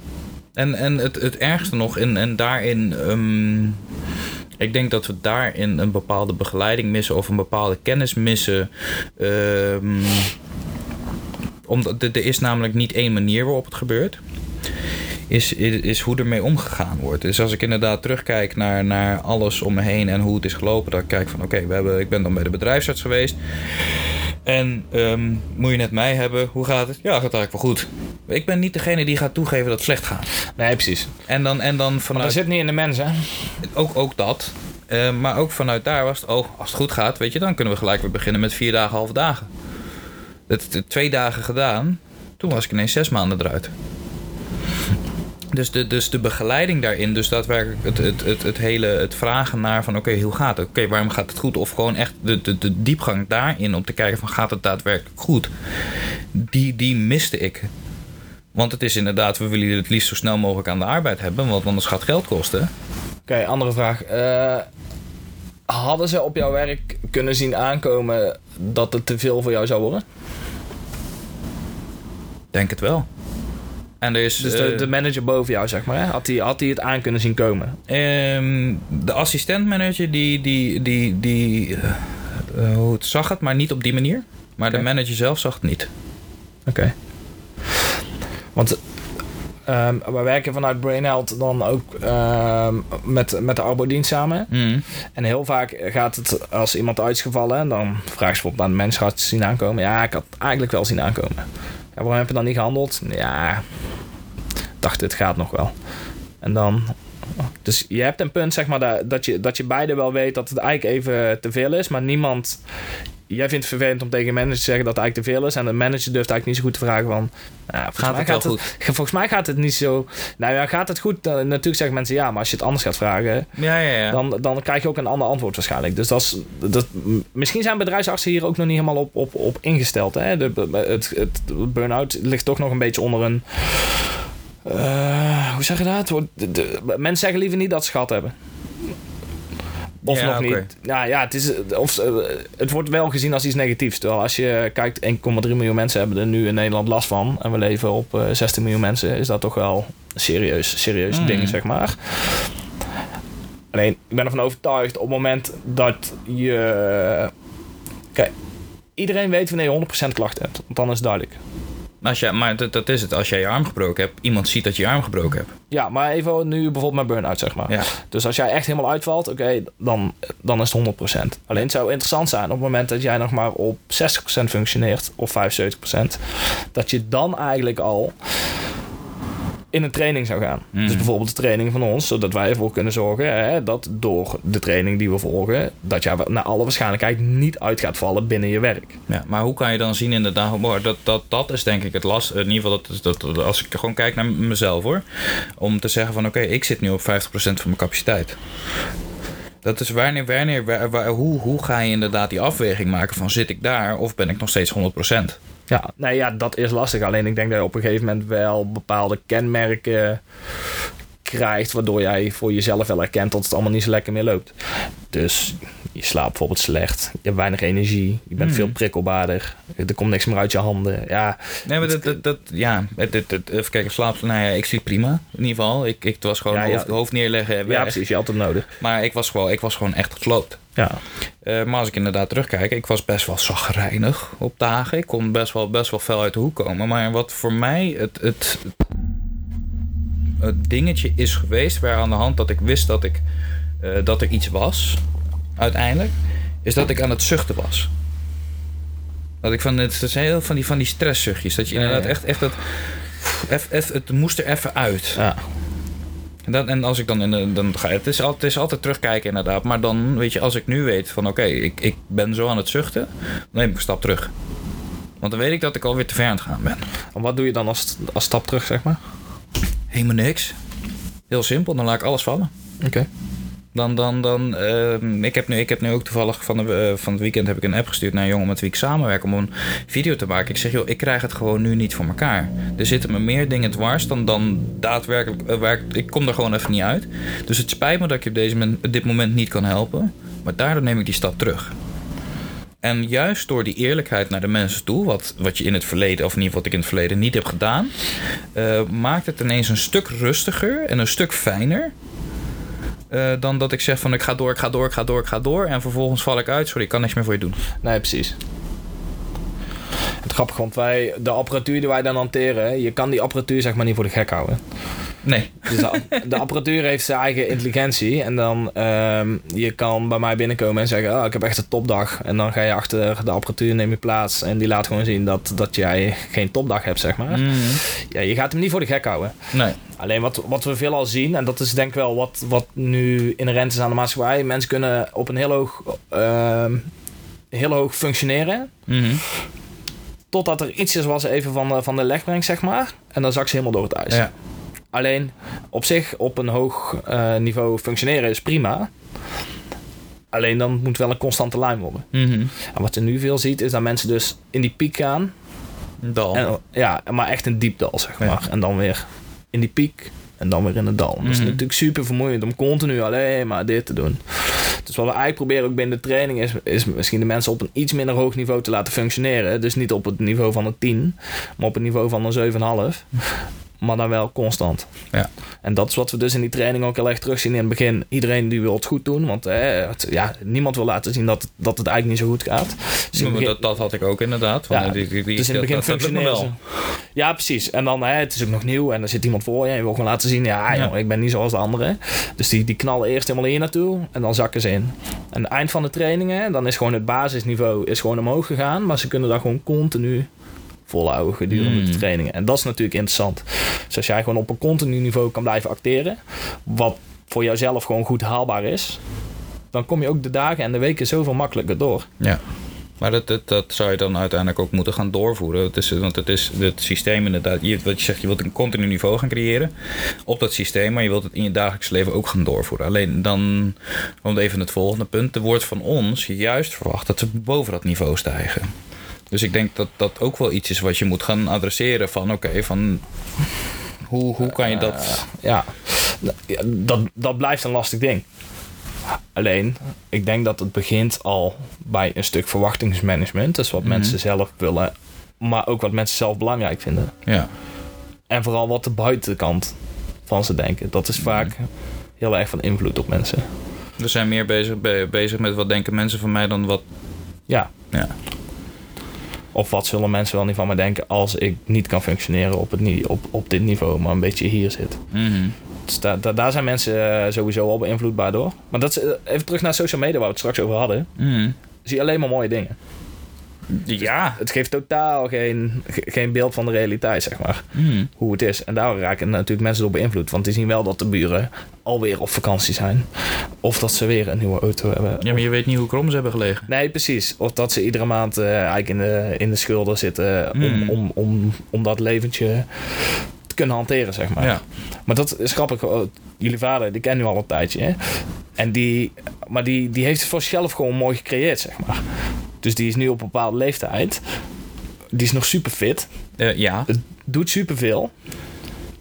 En, en het, het ergste nog, en, en daarin... Um, ik denk dat we daarin een bepaalde begeleiding missen... of een bepaalde kennis missen... Um, omdat er is namelijk niet één manier waarop het gebeurt... Is, is, is hoe ermee omgegaan wordt. Dus als ik inderdaad terugkijk naar, naar alles om me heen en hoe het is gelopen, dan kijk ik van oké, we hebben, ik ben dan bij de bedrijfsarts geweest. En um, moet je net mij hebben, hoe gaat het? Ja, gaat eigenlijk wel goed. Ik ben niet degene die gaat toegeven dat het slecht gaat. Nee, precies. En dan, en dan vanuit... Maar dat zit niet in de mens, hè? Ook, ook dat. Uh, maar ook vanuit daar was het, oh, als het goed gaat, weet je, dan kunnen we gelijk weer beginnen met vier dagen, halve dagen. Dat heb ik twee dagen gedaan. Toen was ik ineens zes maanden eruit. Dus de, dus de begeleiding daarin, dus daadwerkelijk het, het, het, het hele het vragen naar van oké, okay, hoe gaat het? Oké, okay, waarom gaat het goed? Of gewoon echt de, de, de diepgang daarin om te kijken van gaat het daadwerkelijk goed? Die, die miste ik. Want het is inderdaad, we willen het liefst zo snel mogelijk aan de arbeid hebben, want anders gaat het geld kosten. Oké, okay, andere vraag. Uh, hadden ze op jouw werk kunnen zien aankomen dat het te veel voor jou zou worden? Denk het wel. En er is, dus de, de manager boven jou, zeg maar, hè? Had hij had het aan kunnen zien komen? Um, de assistent-manager, die, die, die, die uh, uh, zag het, maar niet op die manier. Maar okay. De manager zelf zag het niet. Oké. Okay. Want um, we werken vanuit Brain Health dan ook uh, met, met de arbodienst samen. Mm. En heel vaak gaat het, als iemand uitgevallen, dan vraag je bijvoorbeeld aan de mens, had je zien aankomen? Ja, ik had het eigenlijk wel zien aankomen. Ja, waarom heb je dan niet gehandeld? Ja, dacht, dit gaat nog wel. En dan, Dus je hebt een punt, zeg maar, dat, dat, je, dat je beide wel weet dat het eigenlijk even te veel is. Maar niemand... Jij vindt het vervelend om tegen een manager te zeggen dat het eigenlijk te veel is. En de manager durft eigenlijk niet zo goed te vragen van... Nou, volgens, gaat mij gaat het, goed? volgens mij gaat het niet zo... Nou ja, gaat het goed? Dan, natuurlijk zeggen mensen ja, maar als je het anders gaat vragen... Ja, ja, ja. Dan, dan krijg je ook een ander antwoord waarschijnlijk. Dus dat is, dat, misschien zijn bedrijfsartsen hier ook nog niet helemaal op, op, op ingesteld. Hè? De, het, het burn-out ligt toch nog een beetje onder een... Uh, hoe zeg je dat? De, de, de, mensen zeggen liever niet dat ze gehad hebben. Of ja, nog okay. niet. Nou ja, het, is, of, het wordt wel gezien als iets negatiefs. Terwijl als je kijkt, één komma drie miljoen mensen hebben er nu in Nederland last van. En we leven op uh, zestien miljoen mensen. Is dat toch wel een serieus, serieus mm. ding, zeg maar. Alleen, ik ben ervan overtuigd op het moment dat je... Kijk, iedereen weet wanneer je honderd procent klachten hebt. Want dan is het duidelijk. Als je, maar dat, dat is het. Als jij je arm gebroken hebt, iemand ziet dat je je arm gebroken hebt. Ja, maar even nu bijvoorbeeld mijn burn-out, zeg maar. Ja. Dus als jij echt helemaal uitvalt, oké, okay, dan, dan is het honderd procent. Alleen het zou interessant zijn op het moment dat jij nog maar op zestig procent functioneert of vijfenzeventig procent, dat je dan eigenlijk al in een training zou gaan. Mm. Dus bijvoorbeeld de training van ons, zodat wij ervoor kunnen zorgen, hè, dat door de training die we volgen, dat jij naar alle waarschijnlijkheid niet uit gaat vallen binnen je werk. Ja, maar hoe kan je dan zien inderdaad, dat, dat, dat is denk ik het last, in ieder geval dat, dat, als ik gewoon kijk naar mezelf hoor, om te zeggen van oké, okay, ik zit nu op vijftig procent van mijn capaciteit. Dat is wanneer, wanneer, waar, waar, hoe, hoe ga je inderdaad die afweging maken van zit ik daar of ben ik nog steeds honderd procent? Ja, nou ja, dat is lastig. Alleen ik denk dat je op een gegeven moment wel bepaalde kenmerken krijgt, waardoor jij voor jezelf wel herkent dat het allemaal niet zo lekker meer loopt. Dus je slaapt bijvoorbeeld slecht, je hebt weinig energie, je bent mm. veel prikkelbaarder, er komt niks meer uit je handen. Ja, nee, maar dat, dat, dat ja, het, het, het, even kijken, slaap, nou ja, ik sliep prima, in ieder geval. Ik, ik was gewoon ja, hoofd, ja, hoofd neerleggen. Weg. Ja, precies, je had het nodig. Maar ik was gewoon, ik was gewoon echt gesloopt. Ja. Uh, maar als ik inderdaad terugkijk, ik was best wel chagrijnig op dagen. Ik kon best wel, best wel fel uit de hoek komen. Maar wat voor mij het, het, het dingetje is geweest, waar aan de hand dat ik wist dat, ik, uh, dat er iets was, uiteindelijk, is dat ik aan het zuchten was. Dat ik van, het is heel van die, van die stresszuchtjes. Dat je inderdaad echt, echt dat, eff, eff, het moest er even uit. Ja. En, dan, en als ik dan, in de, dan ga het is, al, het is altijd terugkijken inderdaad. Maar dan, weet je, als ik nu weet van oké, okay, ik, ik ben zo aan het zuchten, dan neem ik een stap terug. Want dan weet ik dat ik alweer te ver aan het gaan ben. En wat doe je dan als, als stap terug, zeg maar? Helemaal niks. Heel simpel, dan laat ik alles vallen. Oké. Okay. Dan, dan, dan, uh, ik, heb nu, ik heb nu ook toevallig van, de, uh, van het weekend heb ik een app gestuurd naar een jongen met wie ik samenwerk om een video te maken. Ik zeg, joh, ik krijg het gewoon nu niet voor elkaar. Er zitten me meer dingen dwars dan, dan daadwerkelijk, uh, waar ik, ik kom er gewoon even niet uit. Dus het spijt me dat ik je op deze moment, dit moment niet kan helpen, maar daardoor neem ik die stap terug. En juist door die eerlijkheid naar de mensen toe, wat, wat je in het verleden, of in ieder geval wat ik in het verleden niet heb gedaan, uh, maakt het ineens een stuk rustiger en een stuk fijner. Uh, dan dat ik zeg van ik ga door, ik ga door, ik ga door, ik ga door. En vervolgens val ik uit. Sorry, ik kan niks meer voor je doen. Nee, precies. Het grappige, want wij, de apparatuur die wij dan hanteren, je kan die apparatuur zeg maar niet voor de gek houden. Nee. Dus de, de apparatuur heeft zijn eigen intelligentie. En dan, um, je kan bij mij binnenkomen en zeggen, oh, ik heb echt een topdag. En dan ga je achter de apparatuur, neem je plaats. En die laat gewoon zien dat, dat jij geen topdag hebt, zeg maar. Mm-hmm. Ja, je gaat hem niet voor de gek houden. Nee. Alleen wat, wat we veel al zien, en dat is denk ik wel wat, wat nu inherent is aan de maatschappij. Mensen kunnen op een heel hoog, uh, heel hoog functioneren. Mm-hmm. Totdat er iets is wat ze even van de, van de leg brengt, zeg maar. En dan zak ze helemaal door het ijs. Ja. Alleen op zich op een hoog uh, niveau functioneren is prima. Alleen dan moet wel een constante lijn worden. Mm-hmm. En wat je nu veel ziet is dat mensen dus in die piek gaan. Dal. En, ja, maar echt een diep dal, zeg maar. Ja. En dan weer in die piek en dan weer in het dal. Mm-hmm. Dat is natuurlijk super vermoeiend om continu alleen maar dit te doen. Dus wat we eigenlijk proberen ook binnen de training is, is misschien de mensen op een iets minder hoog niveau te laten functioneren. Dus niet op het niveau van een tien, maar op het niveau van een zeven komma vijf. Maar dan wel constant. Ja. En dat is wat we dus in die training ook heel erg terugzien in het begin. Iedereen die wil het goed doen. Want eh, het, ja, niemand wil laten zien dat, dat het eigenlijk niet zo goed gaat. Dus ja, begin... dat, dat had ik ook inderdaad. Van, ja, die, die, die, dus in het begin functioneren ze. Ja, precies. En dan, hè, het is ook nog nieuw. En er zit iemand voor je. En je wil gewoon laten zien, ja, ja. Joh, ik ben niet zoals de anderen. Dus die, die knallen eerst helemaal hier naartoe. En dan zakken ze in. En het eind van de trainingen, dan is gewoon het basisniveau is gewoon omhoog gegaan. Maar ze kunnen daar gewoon continu volhouden gedurende mm. de trainingen. En dat is natuurlijk interessant. Dus als jij gewoon op een continu niveau kan blijven acteren, wat voor jouzelf gewoon goed haalbaar is, dan kom je ook de dagen en de weken zoveel makkelijker door. Ja. Maar dat, dat, dat zou je dan uiteindelijk ook moeten gaan doorvoeren. Het is, want het is het systeem inderdaad. Je, wat je zegt, je wilt een continu niveau gaan creëren op dat systeem. Maar je wilt het in je dagelijks leven ook gaan doorvoeren. Alleen dan komt even het volgende punt. Er wordt van ons juist verwacht dat ze boven dat niveau stijgen. Dus ik denk dat dat ook wel iets is wat je moet gaan adresseren. Van oké, okay, van hoe, hoe kan je dat... Uh, ja, dat, dat blijft een lastig ding. Alleen, ik denk dat het begint al bij een stuk verwachtingsmanagement. Dus wat mm-hmm. mensen zelf willen, maar ook wat mensen zelf belangrijk vinden. Ja. En vooral wat de buitenkant van ze denken. Dat is vaak mm-hmm. heel erg van invloed op mensen. We zijn meer bezig, be- bezig met wat denken mensen van mij dan wat... Ja. ja. Of wat zullen mensen wel niet van mij denken als ik niet kan functioneren op, het, op, op dit niveau, maar een beetje hier zit. Mm-hmm. Dus da- da- daar zijn mensen sowieso al beïnvloedbaar door. Maar dat is, even terug naar social media waar we het straks over hadden. Mm. Zie je alleen maar mooie dingen. Ja. Dus het geeft totaal geen, geen beeld van de realiteit, zeg maar. Mm. Hoe het is. En daar raken natuurlijk mensen door beïnvloed. Want die zien wel dat de buren alweer op vakantie zijn. Of dat ze weer een nieuwe auto hebben. Ja, maar je weet niet hoe krom ze hebben gelegen. Nee, precies. Of dat ze iedere maand uh, eigenlijk in de, in de schulden zitten. Mm. Om, om, om, om dat leventje... kunnen hanteren, zeg maar. Ja. Maar dat is grappig. Jullie vader, die ken nu al een tijdje. Hè? En die, maar die, die heeft het voor zichzelf gewoon mooi gecreëerd, zeg maar. Dus die is nu op een bepaalde leeftijd. Die is nog super fit. Uh, ja. Het doet superveel.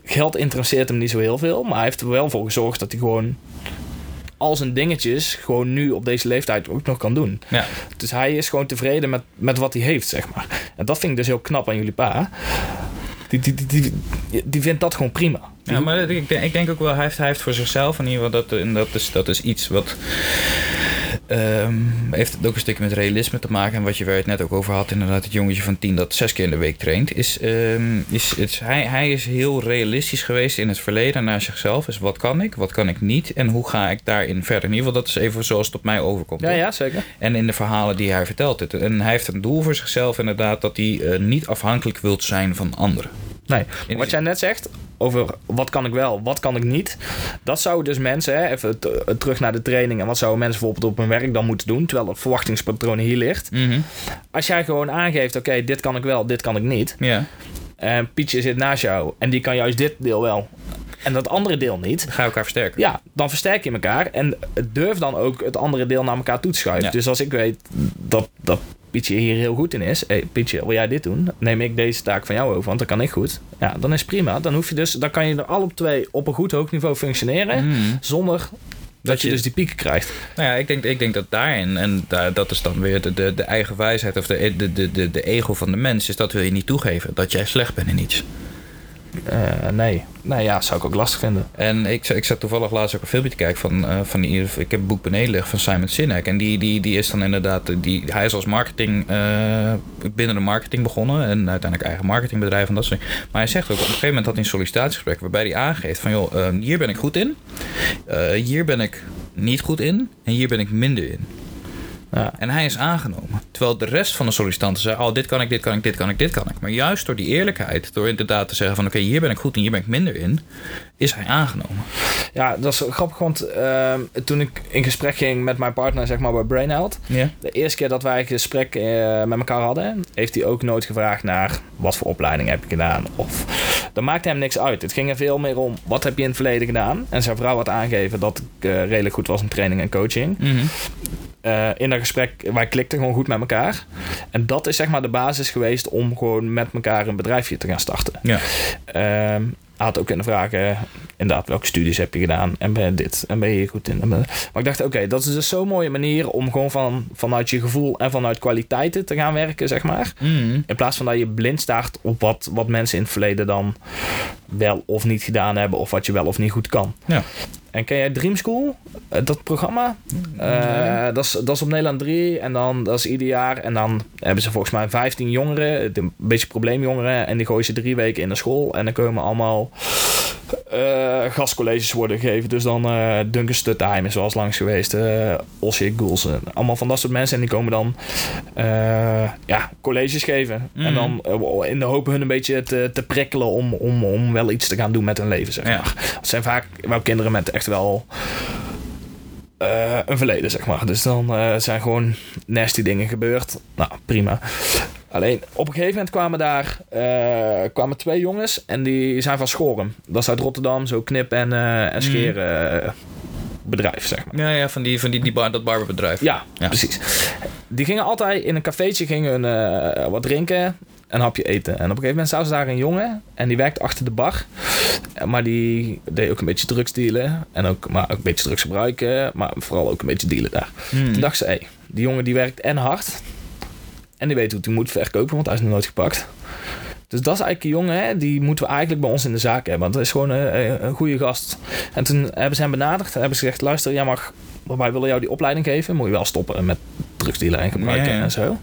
Geld interesseert hem niet zo heel veel. Maar hij heeft er wel voor gezorgd dat hij gewoon al zijn dingetjes gewoon nu op deze leeftijd ook nog kan doen. Ja. Dus hij is gewoon tevreden met, met wat hij heeft, zeg maar. En dat vind ik dus heel knap aan jullie pa. Die, die, die, die, die vindt dat gewoon prima. Ja, maar ik denk, ik denk ook wel, hij heeft, hij heeft voor zichzelf in ieder geval, dat, en dat is, dat is iets wat um, heeft ook een stukje met realisme te maken. En wat je waar het net ook over had, inderdaad, het jongetje van tien dat zes keer in de week traint, is, um, is, is hij, hij is heel realistisch geweest in het verleden naar zichzelf. Is wat kan ik, wat kan ik niet en hoe ga ik daarin verder? In ieder geval, dat is even zoals het op mij overkomt. Ja, ja, zeker. En in de verhalen die hij vertelt dit. En hij heeft een doel voor zichzelf inderdaad, dat hij uh, niet afhankelijk wilt zijn van anderen. Nee, wat jij net zegt over wat kan ik wel, wat kan ik niet. Dat zouden dus mensen, hè, even t- terug naar de training... en wat zouden mensen bijvoorbeeld op hun werk dan moeten doen... terwijl het verwachtingspatroon hier ligt. Mm-hmm. Als jij gewoon aangeeft, oké, okay, dit kan ik wel, dit kan ik niet... Yeah. En Pietje zit naast jou en die kan juist dit deel wel... en dat andere deel niet. Dan ga je elkaar versterken. Ja, dan versterk je elkaar... en durf dan ook het andere deel naar elkaar toe te schuiven. Ja. Dus als ik weet dat... dat Pietje hier heel goed in is. Hey, Pietje, wil jij dit doen? Neem ik deze taak van jou over, want dat kan ik goed. Ja, dan is prima. Dan hoef je dus, dan kan je er alle twee op een goed hoog niveau functioneren, mm. zonder dat, dat je, je dus die pieken krijgt. Nou ja, ik denk, ik denk dat daarin, en daar, dat is dan weer de, de, de eigen wijsheid of de, de, de, de ego van de mens, is dat wil je niet toegeven, dat jij slecht bent in iets. Uh, nee, nou ja, zou ik ook lastig vinden. En ik, ik zat toevallig laatst ook een filmpje te kijken van, uh, van die, ik heb een boek beneden liggen van Simon Sinek. En die, die, die is dan inderdaad, die, hij is als marketing, uh, binnen de marketing begonnen. En uiteindelijk eigen marketingbedrijf en dat soort dingen. Maar hij zegt ook, op een gegeven moment had hij een sollicitatiegesprek waarbij hij aangeeft van joh, uh, hier ben ik goed in. Uh, hier ben ik niet goed in. En hier ben ik minder in. Ja. En hij is aangenomen. Terwijl de rest van de sollicitanten zei... oh, dit kan ik, dit kan ik, dit kan ik, dit kan ik. Maar juist door die eerlijkheid... door inderdaad te zeggen van... oké, okay, hier ben ik goed en hier ben ik minder in... is hij aangenomen. Ja, dat is grappig. Want uh, toen ik in gesprek ging met mijn partner... zeg maar bij Brain Health... Yeah. de eerste keer dat wij een gesprek uh, met elkaar hadden... heeft hij ook nooit gevraagd naar... wat voor opleiding heb je gedaan? Of dat maakte hem niks uit. Het ging er veel meer om... wat heb je in het verleden gedaan? En zijn vrouw had aangegeven... dat ik uh, redelijk goed was in training en coaching... Mm-hmm. Uh, in dat gesprek, wij klikten gewoon goed met elkaar. En dat is zeg maar de basis geweest om gewoon met elkaar een bedrijfje te gaan starten. Ja. Uh, had ook kunnen vragen, inderdaad, welke studies heb je gedaan? En ben je dit? En ben je hier goed in? Maar ik dacht, oké, okay, dat is dus zo'n mooie manier om gewoon van, vanuit je gevoel en vanuit kwaliteiten te gaan werken, zeg maar. Mm. In plaats van dat je blind staart op wat, wat mensen in het verleden dan wel of niet gedaan hebben, of wat je wel of niet goed kan. Ja. En ken jij Dream School? Dat programma? Nee. Uh, dat, is, dat is op Nederland drie. En dan, dat is ieder jaar. En dan hebben ze volgens mij vijftien jongeren. Een beetje probleemjongeren. En die gooien ze drie weken in de school. En dan komen allemaal uh, gastcolleges worden gegeven. Dus dan uh, Duncan Stutteheim is wel eens langs geweest. Uh, Osje Gülsen. Allemaal van dat soort mensen. En die komen dan uh, ja, colleges geven. Mm. En dan uh, in de hoop hun een beetje te, te prikkelen om, om, om wel iets te gaan doen met hun leven. Zeg maar. Ja. Dat zijn vaak wel kinderen met echt wel... Uh, een verleden, zeg maar. Dus dan uh, zijn gewoon nasty dingen gebeurd. Nou, prima. Alleen, op een gegeven moment kwamen daar... Uh, kwamen twee jongens... en die zijn van Schorem. Dat is uit Rotterdam, zo knip- en, uh, en scheren... Uh, bedrijf, zeg maar. Ja, ja, van, die, van die, die bar, dat barberbedrijf. Ja, ja, precies. Die gingen altijd in een cafeetje... gingen uh, wat drinken... een hapje eten. En op een gegeven moment zaten ze daar een jongen... en die werkte achter de bar. Maar die deed ook een beetje drugs dealen. En ook, maar ook een beetje drugs gebruiken. Maar vooral ook een beetje dealen daar. Hmm. Toen dacht ze... Hey, die jongen die werkt en hard... en die weet hoe hij moet verkopen... want hij is nog nooit gepakt. Dus dat is eigenlijk een jongen... Hè, die moeten we eigenlijk bij ons in de zaak hebben. Want dat is gewoon een, een goede gast. En toen hebben ze hem benaderd... en hebben ze gezegd... luister, jij mag... wij willen jou die opleiding geven... moet je wel stoppen met drugs dealen en gebruiken nee. en zo...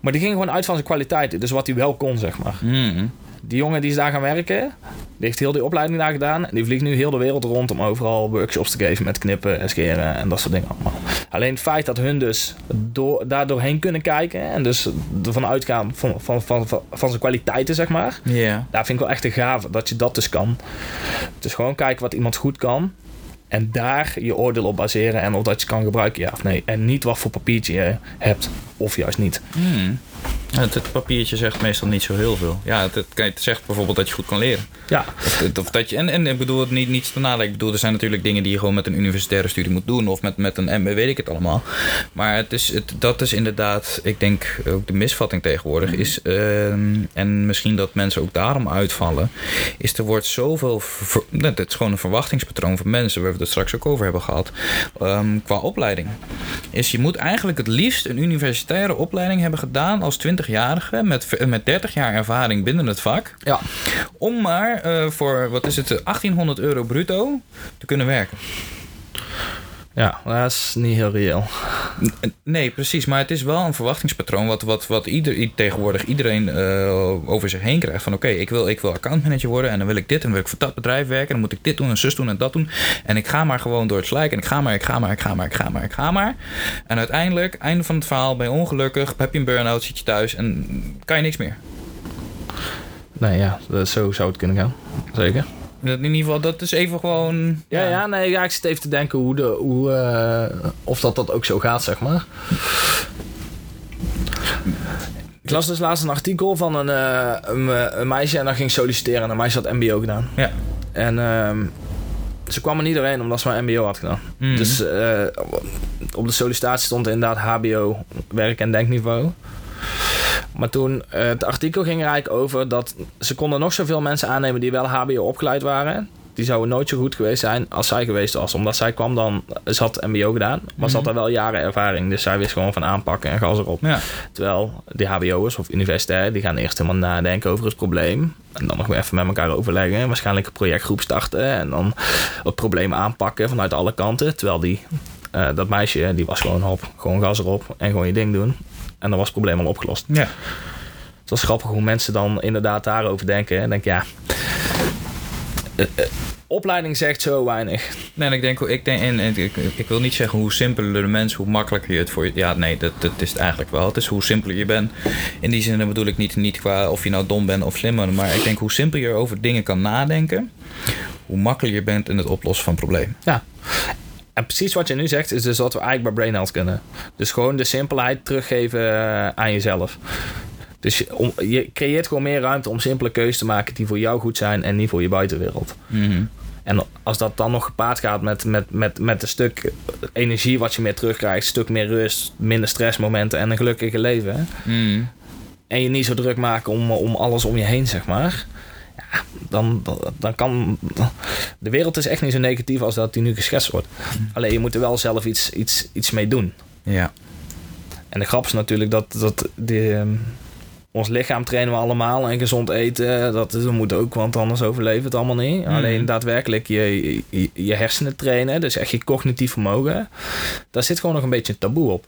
Maar die ging gewoon uit van zijn kwaliteiten. Dus wat hij wel kon, zeg maar. Mm. Die jongen die is daar gaan werken. Die heeft heel die opleiding daar gedaan. En die vliegt nu heel de wereld rond om overal workshops te geven met knippen en scheren en dat soort dingen allemaal. Alleen het feit dat hun dus door, daar doorheen kunnen kijken. En dus ervan uitgaan van, van, van, van, van zijn kwaliteiten, zeg maar. Yeah. Daar vind ik wel echt een gave dat je dat dus kan. Dus gewoon kijken wat iemand goed kan. En daar je oordeel op baseren en of dat je kan gebruiken, ja of nee. En niet wat voor papiertje je hebt, of juist niet. Hmm. Het, het papiertje zegt meestal niet zo heel veel. Ja, het, het zegt bijvoorbeeld dat je goed kan leren. Ja. Of, of dat je, en, en ik bedoel, niet, niets te nadenken. Ik bedoel, er zijn natuurlijk dingen die je gewoon met een universitaire studie moet doen. Of met, met een M B, weet ik het allemaal. Maar het is, het, dat is inderdaad, ik denk, ook de misvatting tegenwoordig. Mm-hmm. is uh, En misschien dat mensen ook daarom uitvallen. Is er wordt zoveel... Ver, het is gewoon een verwachtingspatroon van mensen. Waar we het straks ook over hebben gehad. Um, qua opleiding. Is je moet eigenlijk het liefst een universitaire opleiding hebben gedaan als twintigjarige met, met dertig jaar ervaring binnen het vak. Ja. Om maar uh, voor, wat is het, achttienhonderd euro bruto te kunnen werken. Ja, dat is niet heel reëel. Nee, precies. Maar het is wel een verwachtingspatroon... wat, wat, wat ieder, tegenwoordig iedereen uh, over zich heen krijgt. Van oké, okay, ik wil, ik wil accountmanager worden... en dan wil ik dit en dan wil ik voor dat bedrijf werken... en dan moet ik dit doen en zus doen en dat doen. En ik ga maar gewoon door het slijk. En ik ga maar, ik ga maar, ik ga maar, ik ga maar, ik ga maar. En uiteindelijk, einde van het verhaal... ben je ongelukkig, heb je een burn-out, zit je thuis... en kan je niks meer. Nee, ja, zo zou het kunnen gaan. Zeker. In ieder geval, dat is even gewoon... Ja, ja. ja, nee, ja ik zit even te denken hoe de, hoe, uh, of dat, dat ook zo gaat, zeg maar. Ik las dus laatst een artikel van een, uh, een, een meisje... en dat ging solliciteren. En een meisje had M B O gedaan. Ja. En um, ze kwam er niet doorheen omdat ze maar M B O had gedaan. Mm. Dus uh, op de sollicitatie stond inderdaad H B O, werk- en denkniveau... Maar toen, uh, het artikel ging er eigenlijk over dat ze konden nog zoveel mensen aannemen die wel H B O opgeleid waren. Die zouden nooit zo goed geweest zijn als zij geweest was. Omdat zij kwam dan, ze had M B O gedaan, maar mm-hmm. ze had er wel jaren ervaring. Dus zij wist gewoon van aanpakken en gas erop. Ja. Terwijl die H B O'ers of universitair, die gaan eerst helemaal nadenken over het probleem. En dan nog weer even met elkaar overleggen. Waarschijnlijk een projectgroep starten en dan het probleem aanpakken vanuit alle kanten. Terwijl die, uh, dat meisje, die was gewoon op, gewoon gas erop en gewoon je ding doen. En dan was het probleem al opgelost. Ja. Het was grappig hoe mensen dan inderdaad daarover denken. En denk ja... Uh, uh, opleiding zegt zo weinig. Nee, en ik denk... Ik, denk en, en, ik, ik wil niet zeggen hoe simpeler de mens... hoe makkelijker je het voor je... Ja, nee, dat, dat is het eigenlijk wel. Het is hoe simpeler je bent. In die zin bedoel ik niet, niet qua of je nou dom bent of slimmer. Maar ik denk hoe simpeler je over dingen kan nadenken... hoe makkelijker je bent in het oplossen van problemen. Ja. En precies wat je nu zegt, is dus wat we eigenlijk bij Brain Health kunnen. Dus gewoon de simpelheid teruggeven aan jezelf. Dus je, om, je creëert gewoon meer ruimte om simpele keuzes te maken... die voor jou goed zijn en niet voor je buitenwereld. Mm-hmm. En als dat dan nog gepaard gaat met, met, met, met een stuk energie wat je meer terugkrijgt... een stuk meer rust, minder stressmomenten en een gelukkige leven... Mm. en je niet zo druk maken om, om alles om je heen, zeg maar... Ja, dan, dan kan... De wereld is echt niet zo negatief als dat die nu geschetst wordt. Alleen je moet er wel zelf iets, iets, iets mee doen. Ja. En de grap is natuurlijk dat... dat die, ons lichaam trainen we allemaal. En gezond eten, dat, dat moet ook. Want anders overleven het allemaal niet. Mm. Alleen daadwerkelijk je, je, je hersenen trainen. Dus echt je cognitief vermogen. Daar zit gewoon nog een beetje een taboe op.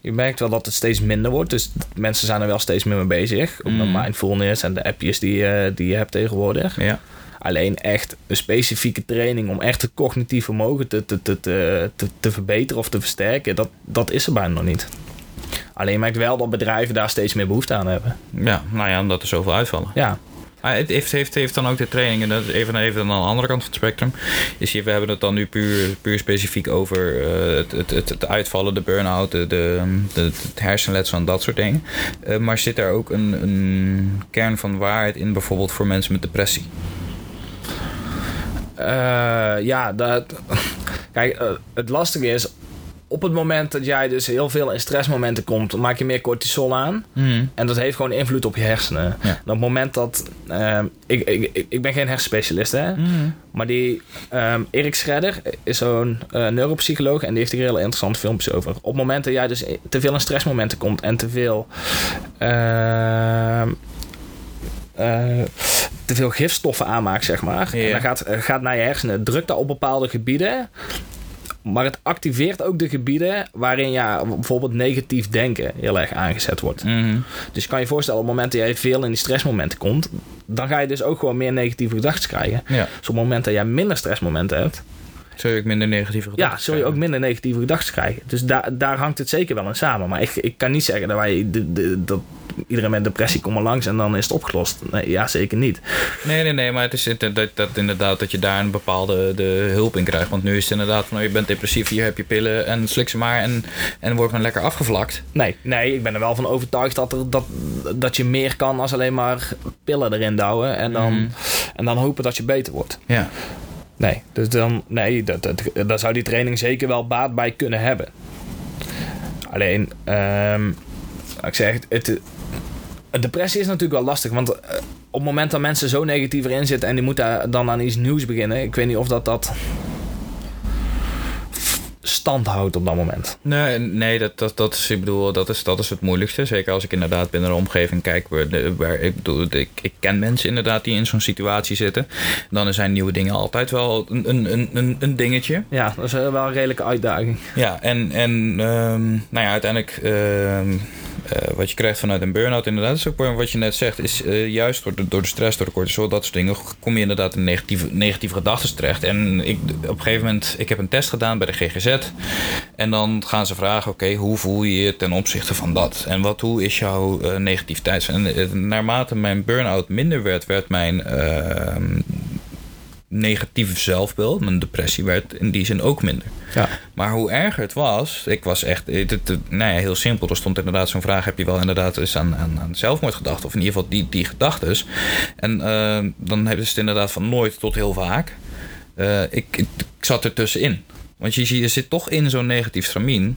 Je merkt wel dat het steeds minder wordt. Dus mensen zijn er wel steeds meer mee bezig. Ook mm. met mindfulness en de appjes die, uh, die je hebt tegenwoordig. Ja. Alleen echt een specifieke training om echt het cognitief vermogen te, te, te, te, te verbeteren of te versterken, dat, dat is er bijna nog niet. Alleen merkt wel dat bedrijven daar steeds meer behoefte aan hebben. Ja, nou ja, omdat er zoveel uitvallen. Ja. Ah, het heeft, heeft, heeft dan ook de trainingen, dat is even, even aan de andere kant van het spectrum. Is hier, we hebben het dan nu puur, puur specifiek over uh, het, het, het, het uitvallen, de burn-out, de, de, de, het hersenletsel en dat soort dingen. Uh, maar zit daar ook een, een kern van waarheid in, bijvoorbeeld voor mensen met depressie? Uh, ja, dat, kijk, uh, het lastige is, op het moment dat jij dus heel veel in stressmomenten komt, dan maak je meer cortisol aan. Mm. En dat heeft gewoon invloed op je hersenen. Ja. En op het moment dat... Uh, ik, ik, ik ben geen hersenspecialist, hè. Mm. Maar die um, Erik Schredder is zo'n uh, neuropsycholoog en die heeft hier heel interessante filmpjes over. Op het moment dat jij dus te veel in stressmomenten komt en te veel... Uh, Uh, te veel gifstoffen aanmaakt, zeg maar. Yeah. En dan gaat, gaat naar je hersenen. Het drukt daar op bepaalde gebieden. Maar het activeert ook de gebieden waarin ja, bijvoorbeeld negatief denken heel erg aangezet wordt. Mm-hmm. Dus je kan je voorstellen, op het moment dat jij veel in die stressmomenten komt, dan ga je dus ook gewoon meer negatieve gedachten krijgen. Ja. Dus op het moment dat jij minder stressmomenten hebt, zul je ook minder negatieve gedachten krijgen. Ja, zul je ook minder negatieve gedachten krijgen. Dus da- daar hangt het zeker wel in samen. Maar ik, ik kan niet zeggen dat wij... De, de, dat, iedereen met depressie komt maar langs en dan is het opgelost. Nee, ja, zeker niet. Nee, nee, nee, maar het is dat, dat inderdaad dat je daar een bepaalde de hulp in krijgt. Want nu is het inderdaad van, oh, je bent depressief, hier heb je pillen en slik ze maar en, en wordt men lekker afgevlakt. Nee, nee, ik ben er wel van overtuigd dat, er, dat, dat je meer kan als alleen maar pillen erin douwen en dan, mm. en dan hopen dat je beter wordt. Ja. Nee, dus dan, nee, dat, dat, daar zou die training zeker wel baat bij kunnen hebben. Alleen, um, ik zeg, het... Depressie is natuurlijk wel lastig, want op het moment dat mensen zo negatief erin zitten en die moeten dan aan iets nieuws beginnen, ik weet niet of dat dat stand houdt op dat moment. Nee, nee dat, dat, dat, is, ik bedoel, dat, is, dat is het moeilijkste. Zeker als ik inderdaad binnen de omgeving kijk, waar, waar ik, bedoel, ik, ik ken mensen inderdaad die in zo'n situatie zitten. Dan zijn nieuwe dingen altijd wel een, een, een, een dingetje. Ja, dat is wel een redelijke uitdaging. Ja, en, en um, nou ja, uiteindelijk... Um, Uh, wat je krijgt vanuit een burn-out inderdaad, is ook wat je net zegt, is uh, juist door de, door de stress, door de cortisol, dat soort dingen, kom je inderdaad in negatieve, negatieve gedachten terecht. En ik, op een gegeven moment, ik heb een test gedaan bij de G G Z en dan gaan ze vragen, oké, okay, hoe voel je je ten opzichte van dat? En wat, hoe is jouw uh, negativiteit? En uh, naarmate mijn burn-out minder werd, werd mijn... Uh, negatief zelfbeeld, mijn depressie werd in die zin ook minder. Ja. Maar hoe erger het was, ik was echt, het, het, nou ja, heel simpel. Er stond inderdaad zo'n vraag, heb je wel inderdaad eens aan, aan, aan zelfmoord gedacht? Of in ieder geval die, die gedachtes. En uh, dan hebben ze het inderdaad van nooit tot heel vaak. Uh, ik, ik, ik zat er tussenin. Want je, je zit toch in zo'n negatief stramien.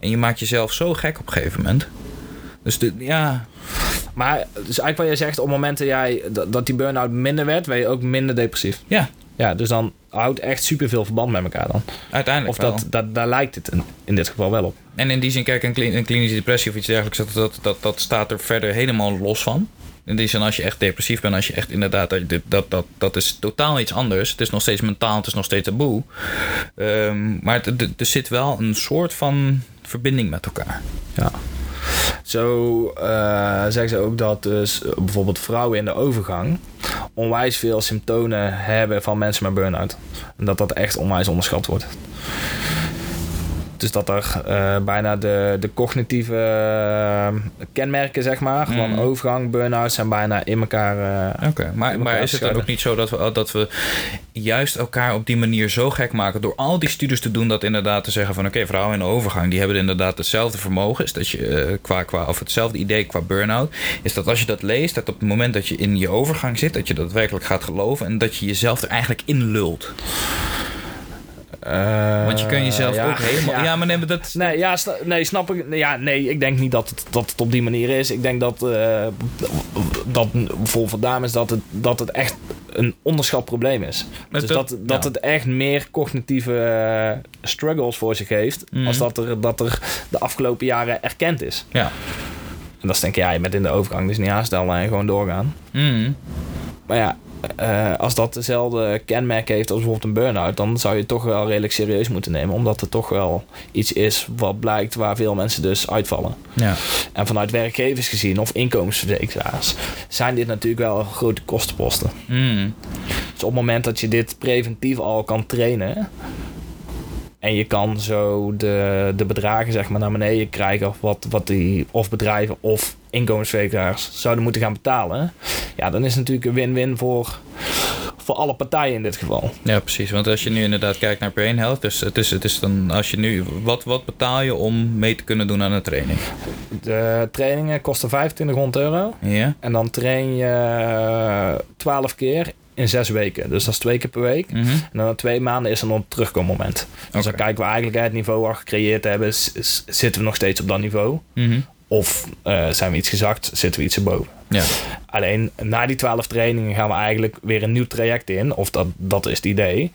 En je maakt jezelf zo gek op een gegeven moment. Dus de, ja... Maar dus eigenlijk wat jij zegt, op momenten jij, dat die burn-out minder werd, ben je ook minder depressief. Ja. Ja, dus dan houdt echt superveel verband met elkaar dan. Uiteindelijk of dat, wel. Dat, daar lijkt het in, in dit geval wel op. En in die zin, kijk, een, klin, een klinische depressie of iets dergelijks, dat, dat, dat, dat staat er verder helemaal los van. In die zin, als je echt depressief bent, als je echt inderdaad, dat, dat, dat is totaal iets anders. Het is nog steeds mentaal, het is nog steeds taboe. Um, maar het, er zit wel een soort van verbinding met elkaar. Ja. Zo uh, zeggen ze ook dat dus bijvoorbeeld vrouwen in de overgang onwijs veel symptomen hebben van mensen met burn-out. En dat dat echt onwijs onderschat wordt. Dus dat er uh, bijna de, de cognitieve uh, kenmerken, zeg maar, mm. van overgang, burn-out zijn bijna in elkaar. Uh, Oké, okay. maar, maar is het dan ook niet zo dat we, dat we juist elkaar op die manier zo gek maken door al die studies te doen, dat inderdaad te zeggen van oké, okay, vrouwen in de overgang, die hebben inderdaad hetzelfde vermogen, is dat je uh, qua, qua, of hetzelfde idee qua burn-out, is dat als je dat leest, dat op het moment dat je in je overgang zit, dat je dat werkelijk gaat geloven en dat je jezelf er eigenlijk in lult. Uh, Want je kan jezelf ja, ook helemaal... Ja, ja maar neem dat... Nee, ja, sta, nee, snap ik... Ja, nee, ik denk niet dat het, dat het op die manier is. Ik denk dat... Uh, dat voor dames dat het, dat het echt een onderschat probleem is. Dus dat, dat, dat ja. het echt meer cognitieve struggles voor zich heeft... Mm-hmm. als dat er, dat er de afgelopen jaren erkend is. Ja. En dat is denk ik, ja, je bent in de overgang. Dus niet aanstellen en gewoon doorgaan. Mm-hmm. Maar ja... Uh, als dat dezelfde kenmerk heeft als bijvoorbeeld een burn-out, dan zou je het toch wel redelijk serieus moeten nemen. Omdat het toch wel iets is wat blijkt waar veel mensen dus uitvallen. Ja. En vanuit werkgevers gezien of inkomensverzekeraars zijn dit natuurlijk wel grote kostenposten. Mm. Dus op het moment dat je dit preventief al kan trainen en je kan zo de, de bedragen zeg maar naar beneden krijgen of wat, wat die of bedrijven of inkomensverzekeraars zouden moeten gaan betalen, ja, dan is het natuurlijk een win-win voor, voor alle partijen in dit geval. Ja, precies. Want als je nu inderdaad kijkt naar Brain Health, dus het is, het is dan als je nu wat, wat betaal je om mee te kunnen doen aan een training? De trainingen kosten vijfentwintighonderd euro. Ja. En dan train je twaalf keer. In zes weken. Dus dat is twee keer per week. Mm-hmm. En dan na twee maanden is er nog een terugkommoment. Dus okay. Dan kijken we eigenlijk het niveau al gecreëerd hebben. Z- z- zitten we nog steeds op dat niveau? Mm-hmm. Of uh, zijn we iets gezakt? Zitten we iets erboven? Ja. Alleen na die twaalf trainingen gaan we eigenlijk weer een nieuw traject in. Of dat, dat is het idee.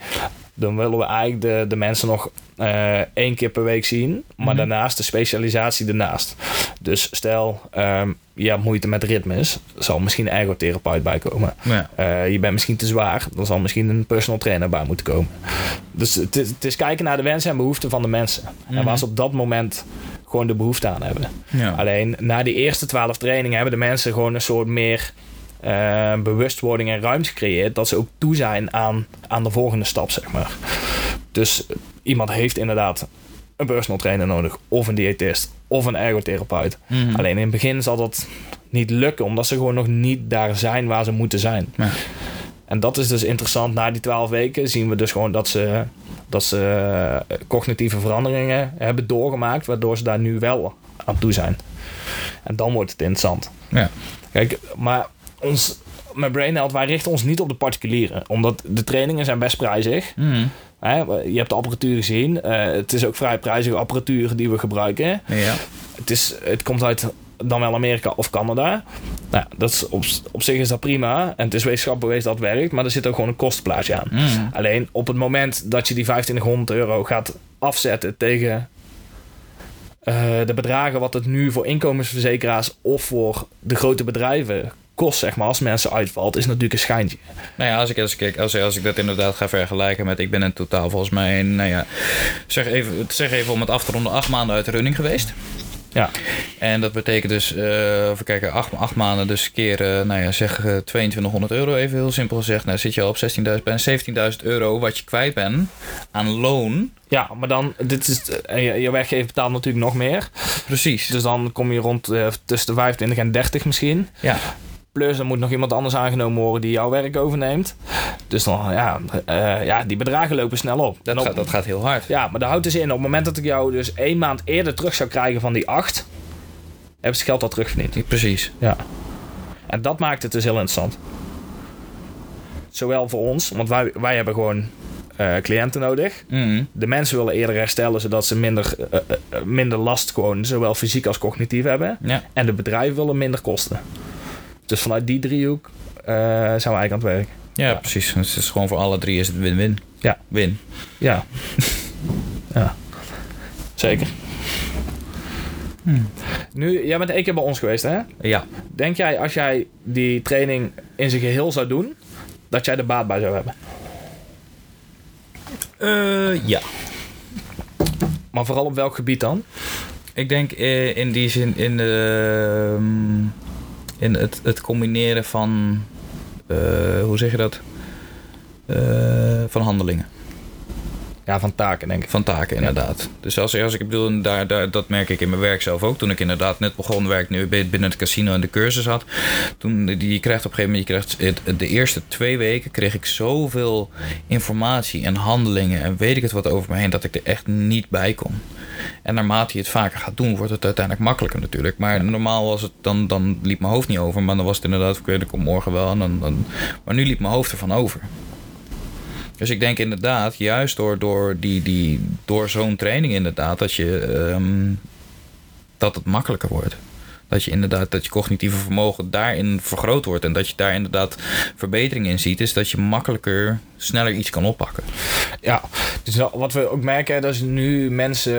Dan willen we eigenlijk de, de mensen nog uh, één keer per week zien. Maar mm-hmm. daarnaast de specialisatie daarnaast. Dus stel, um, je hebt moeite met ritmes. Zal misschien een ergotherapeut bij komen. Ja. Uh, je bent misschien te zwaar. Dan zal misschien een personal trainer bij moeten komen. Dus het, het is kijken naar de wensen en behoeften van de mensen. Mm-hmm. En waar ze op dat moment gewoon de behoefte aan hebben. Ja. Alleen na die eerste twaalf trainingen hebben de mensen gewoon een soort meer Uh, bewustwording en ruimte creëert, dat ze ook toe zijn aan, aan de volgende stap, zeg maar. Dus uh, iemand heeft inderdaad een personal trainer nodig, of een diëtist, of een ergotherapeut. Mm-hmm. Alleen in het begin zal dat niet lukken, omdat ze gewoon nog niet daar zijn waar ze moeten zijn. Nee. En dat is dus interessant. Na die twaalf weken zien we dus gewoon dat ze, dat ze cognitieve veranderingen hebben doorgemaakt, waardoor ze daar nu wel aan toe zijn. En dan wordt het interessant. Ja. Kijk, maar ons, met Brain Health, wij richten ons niet op de particulieren. Omdat de trainingen zijn best prijzig. Mm. Hè, je hebt de apparatuur gezien. Uh, het is ook vrij prijzige apparatuur die we gebruiken. Ja. Het, is, het komt uit dan wel Amerika of Canada. Nou, dat is op, op zich is dat prima. En het is wetenschappelijk bewezen dat het werkt. Maar er zit ook gewoon een kostenplaatje aan. Mm. Alleen op het moment dat je die vijfentwintighonderd euro gaat afzetten tegen uh, de bedragen wat het nu voor inkomensverzekeraars of voor de grote bedrijven kost, zeg maar, als mensen uitvalt, is natuurlijk een schijntje. Nou ja, als ik, als ik, als ik, als ik dat inderdaad ga vergelijken met, ik ben in totaal volgens mij, nou ja, zeg even, zeg even om het af te ronden, acht maanden uit de running geweest. Ja. En dat betekent dus, uh, even kijken, acht, acht maanden dus keer, uh, nou ja, zeg uh, tweeëntwintighonderd euro even heel simpel gezegd. Nou zit je al op zestienduizend, bijna zeventienduizend euro wat je kwijt bent aan loon. Ja, maar dan, dit is, uh, je weggever betaalt natuurlijk nog meer. Precies. Dus dan kom je rond uh, tussen de vijfentwintig en dertig misschien. Ja. Plus, er moet nog iemand anders aangenomen worden die jouw werk overneemt. Dus dan, ja, uh, ja die bedragen lopen snel op. Dat, op gaat, dat gaat heel hard. Ja, maar daar houdt dus in. Op het moment dat ik jou dus één maand eerder terug zou krijgen van die acht, heb je het geld al terugverdiend. Precies. Ja. En dat maakt het dus heel interessant. Zowel voor ons, want wij, wij hebben gewoon uh, cliënten nodig. Mm-hmm. De mensen willen eerder herstellen, zodat ze minder, uh, uh, minder last gewoon, zowel fysiek als cognitief hebben. Ja. En de bedrijven willen minder kosten. Dus vanuit die driehoek uh, zijn we eigenlijk aan het werk. Ja, ja, precies. Dus het is gewoon voor alle drie is het win-win. Ja. Win. Ja. Ja. Zeker. Hmm. Nu, jij bent één keer bij ons geweest, hè? Ja. Denk jij, als jij die training in zijn geheel zou doen, dat jij er baat bij zou hebben? Uh, ja. Maar vooral op welk gebied dan? Ik denk uh, in die zin in de Uh, um, in het, het combineren van Uh, hoe zeg je dat? Uh, van handelingen. Ja, van taken, denk ik. Van taken, inderdaad. Ja. Dus als, als ik bedoel, daar, daar, dat merk ik in mijn werk zelf ook. Toen ik inderdaad net begon werk nu binnen het casino en de cursus had. Toen, je krijgt op een gegeven moment, je krijgt de eerste twee weken kreeg ik zoveel informatie en handelingen en weet ik het wat over me heen, dat ik er echt niet bij kon. En naarmate je het vaker gaat doen, wordt het uiteindelijk makkelijker natuurlijk. Maar normaal was het, dan, dan liep mijn hoofd niet over. Maar dan was het inderdaad, ik weet ik kom morgen wel. En dan, dan, maar nu liep mijn hoofd ervan over. Dus ik denk inderdaad, juist door, door, die, die, door zo'n training inderdaad, dat, je, um, dat het makkelijker wordt. Dat je inderdaad, dat je cognitieve vermogen daarin vergroot wordt. En dat je daar inderdaad verbetering in ziet, is dat je makkelijker, sneller iets kan oppakken. Ja, dus wat we ook merken, dat is nu mensen,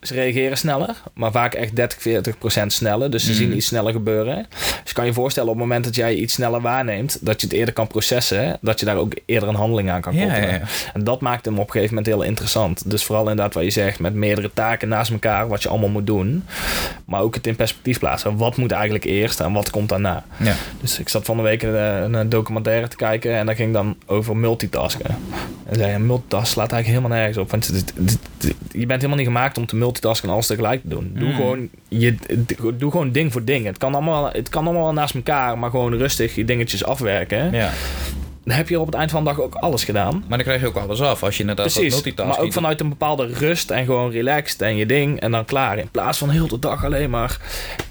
ze reageren sneller, maar vaak echt dertig, veertig procent sneller. Dus ze mm. zien iets sneller gebeuren. Dus kan je voorstellen op het moment dat jij iets sneller waarneemt, dat je het eerder kan processen, dat je daar ook eerder een handeling aan kan koppelen. Ja, ja, ja. En dat maakt hem op een gegeven moment heel interessant. Dus vooral inderdaad wat je zegt, met meerdere taken naast elkaar, wat je allemaal moet doen. Maar ook het in perspectief plaatsen. Wat moet eigenlijk eerst en wat komt daarna? Ja. Dus ik zat van de week een, een documentaire te kijken en dat ging dan over multitasken. En zei, multitasken slaat eigenlijk helemaal nergens op. Want het, het, het, je bent helemaal niet gemaakt om te multitasken en alles tegelijk te doen. Doe, mm. gewoon, je, doe gewoon ding voor ding. Het kan allemaal, het kan allemaal wel naast elkaar, maar gewoon rustig je dingetjes afwerken. Ja. Dan heb je op het eind van de dag ook alles gedaan. Maar dan krijg je ook alles af als je inderdaad dat multitasking. Maar ook vanuit een bepaalde rust en gewoon relaxed en je ding en dan klaar. In plaats van heel de dag alleen maar...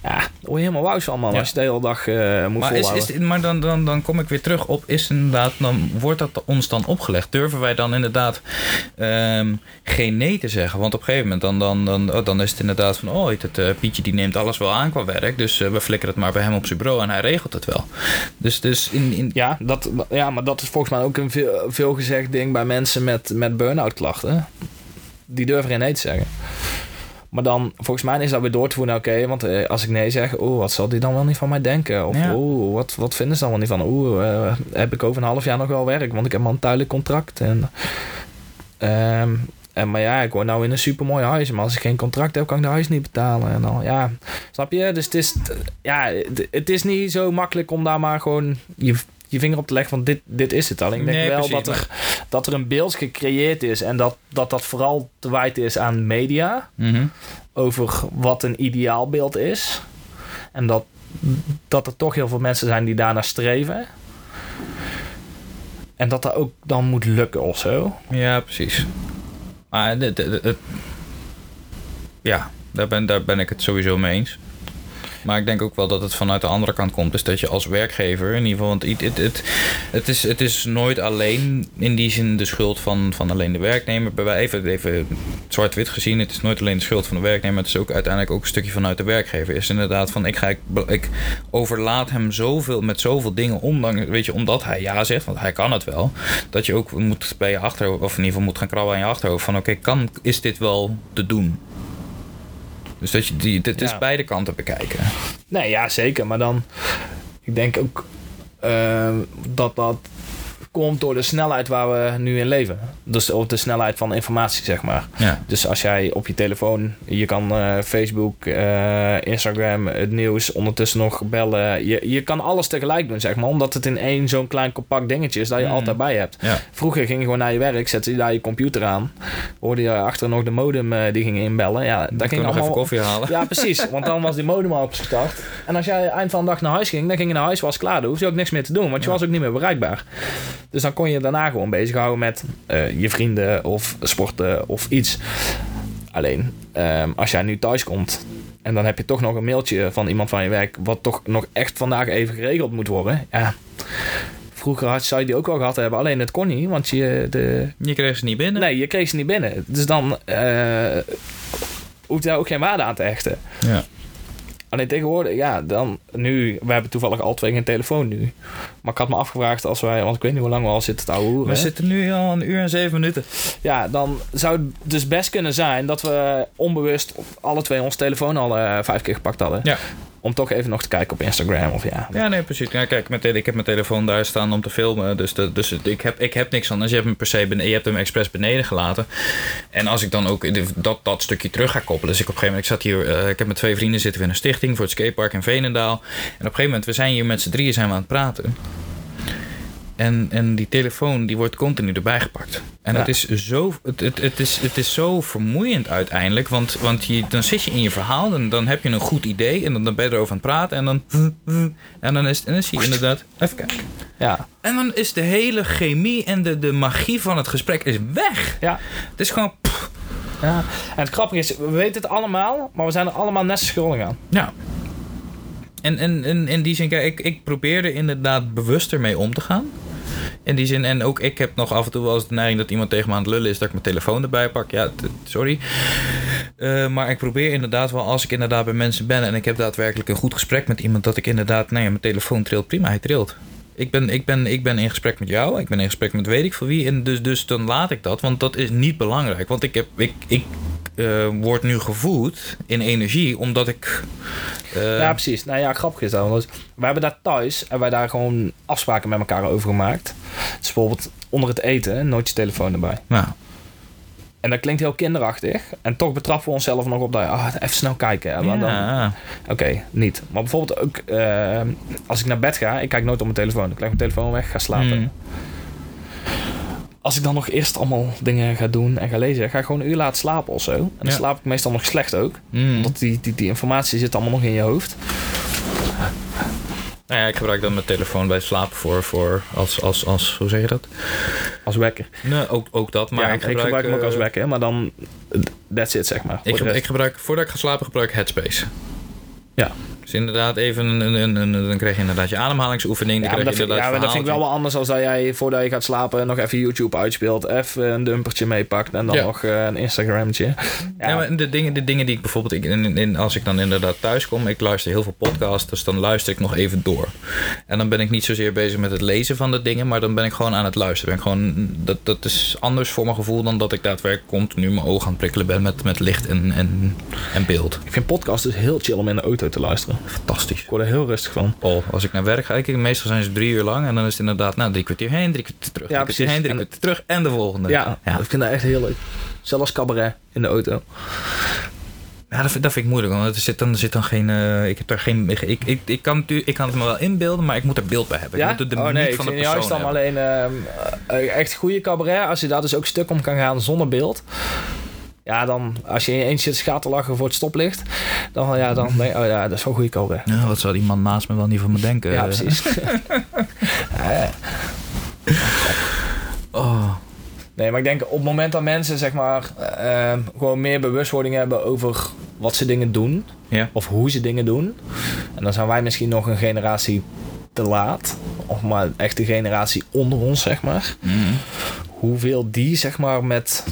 Ja, word je helemaal wauw van, man. Ja. Als je de hele dag uh, moet maar volhouden. Is, is, maar dan, dan, dan kom ik weer terug op... Is inderdaad, dan wordt dat ons dan opgelegd. Durven wij dan inderdaad um, geen nee te zeggen? Want op een gegeven moment dan, dan, dan, oh, dan is het inderdaad van... Oh, het, uh, Pietje die neemt alles wel aan qua werk. Dus uh, we flikkeren het maar bij hem op zijn bureau en hij regelt het wel. Dus, dus in, in... Ja, dat, ja, maar... dat is volgens mij ook een veel, veel gezegd ding bij mensen met, met burn-out klachten. Die durven geen nee te zeggen. Maar dan, volgens mij is dat weer door te voeren. Oké, okay, want als ik nee zeg, oh, wat zal die dan wel niet van mij denken? Of ja. oh, wat, wat vinden ze dan wel niet van? Oeh, uh, heb ik over een half jaar nog wel werk? Want ik heb maar een tijdelijk contract. En, um, en, maar ja, ik woon nou in een supermooi huis. Maar als ik geen contract heb, kan ik de huis niet betalen. En dan, ja, snap je? Dus het is, ja, het is niet zo makkelijk om daar maar gewoon... Je, je vinger op te leggen, want dit, dit is het al. Ik denk nee, wel precies, dat, er, maar... dat er een beeld gecreëerd is... en dat dat, dat vooral te wijten is aan media... Mm-hmm. over wat een ideaalbeeld is. En dat, dat er toch heel veel mensen zijn die daarnaar streven. En dat dat ook dan moet lukken of zo. Ja, precies. Maar de, de, de, de... Ja, daar ben, daar ben ik het sowieso mee eens. Maar ik denk ook wel dat het vanuit de andere kant komt. Dus dat je als werkgever, in ieder geval... Want het, het, het, het, is, het is nooit alleen in die zin de schuld van, van alleen de werknemer. Bij wij even, even zwart-wit gezien. Het is nooit alleen de schuld van de werknemer. Het is ook uiteindelijk ook een stukje vanuit de werkgever. Het is inderdaad van... Ik, ga, ik, ik overlaat hem zoveel met zoveel dingen. Ondanks, weet je, omdat hij ja zegt. Want hij kan het wel. Dat je ook moet bij je achterhoofd... Of in ieder geval moet gaan krabben aan je achterhoofd. Van oké, okay, kan is dit wel te doen? Dus dat je die, dit is ja. beide kanten bekijken. Nee, ja, zeker. Maar dan, ik denk ook uh, dat dat komt door de snelheid waar we nu in leven. Dus op de snelheid van informatie, zeg maar. Ja. Dus als jij op je telefoon, je kan uh, Facebook, uh, Instagram, het nieuws, ondertussen nog bellen. Je, je kan alles tegelijk doen, zeg maar. Omdat het in één zo'n klein compact dingetje is dat je mm. altijd bij hebt. Ja. Vroeger ging je gewoon naar je werk, zette je daar je computer aan. Hoorde je achter nog de modem uh, die ging inbellen. Ja, daar ging je nog allemaal... even koffie halen. Ja, precies. Want dan was die modem al opgestart. En als jij eind van de dag naar huis ging, dan ging je naar huis, was klaar. Dan hoefde je ook niks meer te doen, want je ja. was ook niet meer bereikbaar. Dus dan kon je daarna gewoon bezighouden met uh, je vrienden of sporten of iets. Alleen, um, als jij nu thuis komt en dan heb je toch nog een mailtje van iemand van je werk... wat toch nog echt vandaag even geregeld moet worden. Ja, vroeger had, zou je die ook wel gehad hebben, alleen het kon niet. Want je... De... Je kreeg ze niet binnen. Nee, je kreeg ze niet binnen. Dus dan uh, hoeft daar ook geen waarde aan te hechten. Ja. Alleen tegenwoordig, ja, dan nu... We hebben toevallig al twee geen telefoon nu. Maar ik had me afgevraagd als wij... Want ik weet niet hoe lang we al zitten te ouwe hoeren. We zitten nu al een uur en zeven minuten. Ja, dan zou het dus best kunnen zijn... dat we onbewust alle twee ons telefoon al uh, vijf keer gepakt hadden. Ja. Om toch even nog te kijken op Instagram of ja. Ja, nee, precies. Ja, kijk, met, ik heb mijn telefoon daar staan om te filmen. Dus, de, dus ik, heb, ik heb niks anders. Je hebt hem per se beneden, je hebt hem expres beneden gelaten. En als ik dan ook dat, dat stukje terug ga koppelen. Dus ik op een gegeven moment, ik zat hier, uh, ik heb met twee vrienden zitten we in een stichting voor het skatepark in Veenendaal. En op een gegeven moment, we zijn hier met z'n drieën zijn we aan het praten. En, en die telefoon, die wordt continu erbij gepakt. En ja. het, is zo, het, het, het, is, het is zo vermoeiend uiteindelijk. Want, want je, dan zit je in je verhaal en dan heb je een goed idee. En dan ben je erover aan het praten. En dan, en dan, is, en dan zie je inderdaad... Even kijken. Ja. En dan is de hele chemie en de, de magie van het gesprek is weg. Ja. Het is gewoon... Pff. Ja. En het grappige is, we weten het allemaal. Maar we zijn er allemaal net schuldig aan. Ja. En, en, en in die zin, kijk, ik, ik probeer er inderdaad bewuster mee om te gaan. In die zin, en ook ik heb nog af en toe wel eens de neiging dat iemand tegen me aan het lullen is, dat ik mijn telefoon erbij pak. Ja, t- sorry. Uh, maar ik probeer inderdaad wel, als ik inderdaad bij mensen ben en ik heb daadwerkelijk een goed gesprek met iemand, dat ik inderdaad, nee, mijn telefoon trilt prima, hij trilt. Ik ben, ik, ben, ik ben in gesprek met jou, ik ben in gesprek met weet ik van wie. En dus, dus dan laat ik dat, want dat is niet belangrijk. Want ik heb... Ik, ik, uh, wordt nu gevoed in energie, omdat ik... Uh... Ja, precies. Nou ja, grappig is dat. We hebben daar thuis, en wij daar gewoon afspraken met elkaar over gemaakt. Dus bijvoorbeeld onder het eten, nooit je telefoon erbij. Ja. En dat klinkt heel kinderachtig. En toch betrappen we onszelf nog op dat... Oh, even snel kijken. Ja. Oké, okay, niet. Maar bijvoorbeeld ook... Uh, als ik naar bed ga, ik kijk nooit op mijn telefoon. Ik leg mijn telefoon weg, ga slapen. Mm. Als ik dan nog eerst allemaal dingen ga doen en ga lezen... ga ik gewoon een uur laat slapen of zo. En dan ja. slaap ik meestal nog slecht ook. Mm. Omdat die, die, die informatie zit allemaal nog in je hoofd. Nou ja, ik gebruik dan mijn telefoon bij slapen voor, voor als, als, als, hoe zeg je dat? Als wekker. Nee, ook, ook dat, maar ja, ik, gebruik, ik gebruik hem ook als wekker, maar dan, that's it, zeg maar. Ik, ge- ik gebruik, voordat ik ga slapen, gebruik ik Headspace. Ja. Dus inderdaad even, een, een, een, dan krijg je inderdaad je ademhalingsoefening. Dan ja, krijg je dat, vind, ja, dat vind ik wel wel anders als dat jij, voordat je gaat slapen, nog even YouTube uitspeelt, even een dumpertje meepakt en dan ja. nog uh, een Instagramtje. Ja, ja maar de, dingen, de dingen die ik bijvoorbeeld, ik, in, in, als ik dan inderdaad thuis kom, ik luister heel veel podcasts, dus dan luister ik nog even door. En dan ben ik niet zozeer bezig met het lezen van de dingen, maar dan ben ik gewoon aan het luisteren. Ben ik gewoon, dat, dat is anders voor mijn gevoel dan dat ik daadwerkelijk continu mijn ogen aan het prikkelen ben met, met licht en, en, en beeld. Ik vind podcasts dus heel chill om in de auto te luisteren. Fantastisch. Ik word er heel rustig van. Oh, als ik naar werk ga, ik, meestal zijn ze drie uur lang en dan is het inderdaad nou, drie kwartier heen, drie kwartier terug, ja, drie kwartier heen, drie kwartier terug en de volgende. Ja, ja. Ik vind dat echt heel leuk. Zelfs cabaret in de auto. Ja, dat vind, dat vind ik moeilijk, want er zit dan, er zit dan geen... Uh, ik heb daar geen... Ik, ik, ik, ik, kan het, ik kan het me wel inbeelden, maar ik moet er beeld bij hebben. Ja? Ik moet de oh, nee, ik van de persoon juist dan alleen uh, echt goede cabaret. Als je daar dus ook stuk om kan gaan zonder beeld... Ja, dan als je in je eentje zit schaterlachen voor het stoplicht, dan ja, dan denk je, oh ja, dat is wel een goede koper. Ja, wat zou die man naast me wel niet van me denken? Ja, precies. ja, ja. Oh. Nee, maar ik denk op het moment dat mensen zeg maar uh, gewoon meer bewustwording hebben over wat ze dingen doen, ja. of hoe ze dingen doen, en dan zijn wij misschien nog een generatie te laat, of maar echt de generatie onder ons zeg maar. Mm. Hoeveel die zeg maar met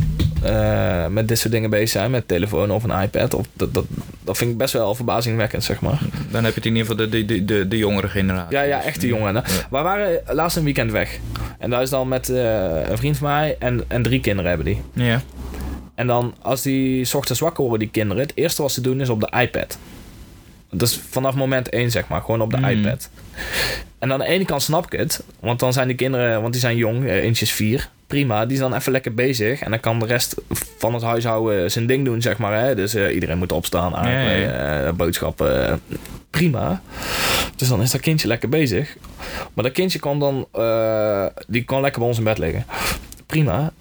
Uh, met dit soort dingen bezig zijn, met telefoon of een iPad. Of dat, dat, dat vind ik best wel verbazingwekkend, zeg maar. Dan heb je het in ieder geval de, de, de, de jongere generatie. Ja, ja, echt de jongeren. Ja. We waren laatst een weekend weg. En daar is dan met uh, een vriend van mij en, en drie kinderen hebben die. Ja. En dan, als die ochtends wakker worden, die kinderen, het eerste wat ze doen is op de iPad. Dat is vanaf moment één, zeg maar. Gewoon op de mm. iPad. En aan de ene kant snap ik het. Want dan zijn die kinderen, want die zijn jong, eentje is vier. Prima, die is dan even lekker bezig. En dan kan de rest van het huishouden zijn ding doen, zeg maar. Hè? Dus uh, iedereen moet opstaan, aardappelen, ja, ja. uh, boodschappen. Uh, prima. Dus dan is dat kindje lekker bezig. Maar dat kindje kan dan... Uh, die kan lekker bij ons in bed liggen. Prima.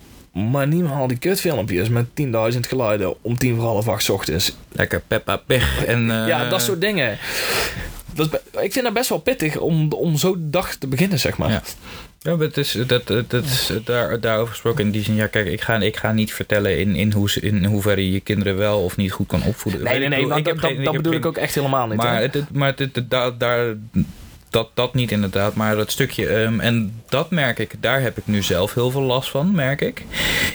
Maar niet meer al die kutfilmpjes met tienduizend geluiden om tien voor half acht 's ochtends. Lekker Peppa Pig. En, uh... ja, dat soort dingen. Dat be- ik vind dat best wel pittig om, om zo'n dag te beginnen, zeg maar. Ja. Ja, maar het is, dat, dat, dat is daar, daarover gesproken in die zin. Ja, kijk, ik ga, ik ga niet vertellen in, in, hoe, in hoeverre je kinderen wel of niet goed kan opvoeden. Nee, nee, nee, ik bedoel, dat, ik dat, geen, dat ik bedoel geen, ik ook echt helemaal niet. Maar, het, maar het, het, daar, daar, dat, dat niet inderdaad, maar dat stukje... Um, en dat merk ik, daar heb ik nu zelf heel veel last van, merk ik.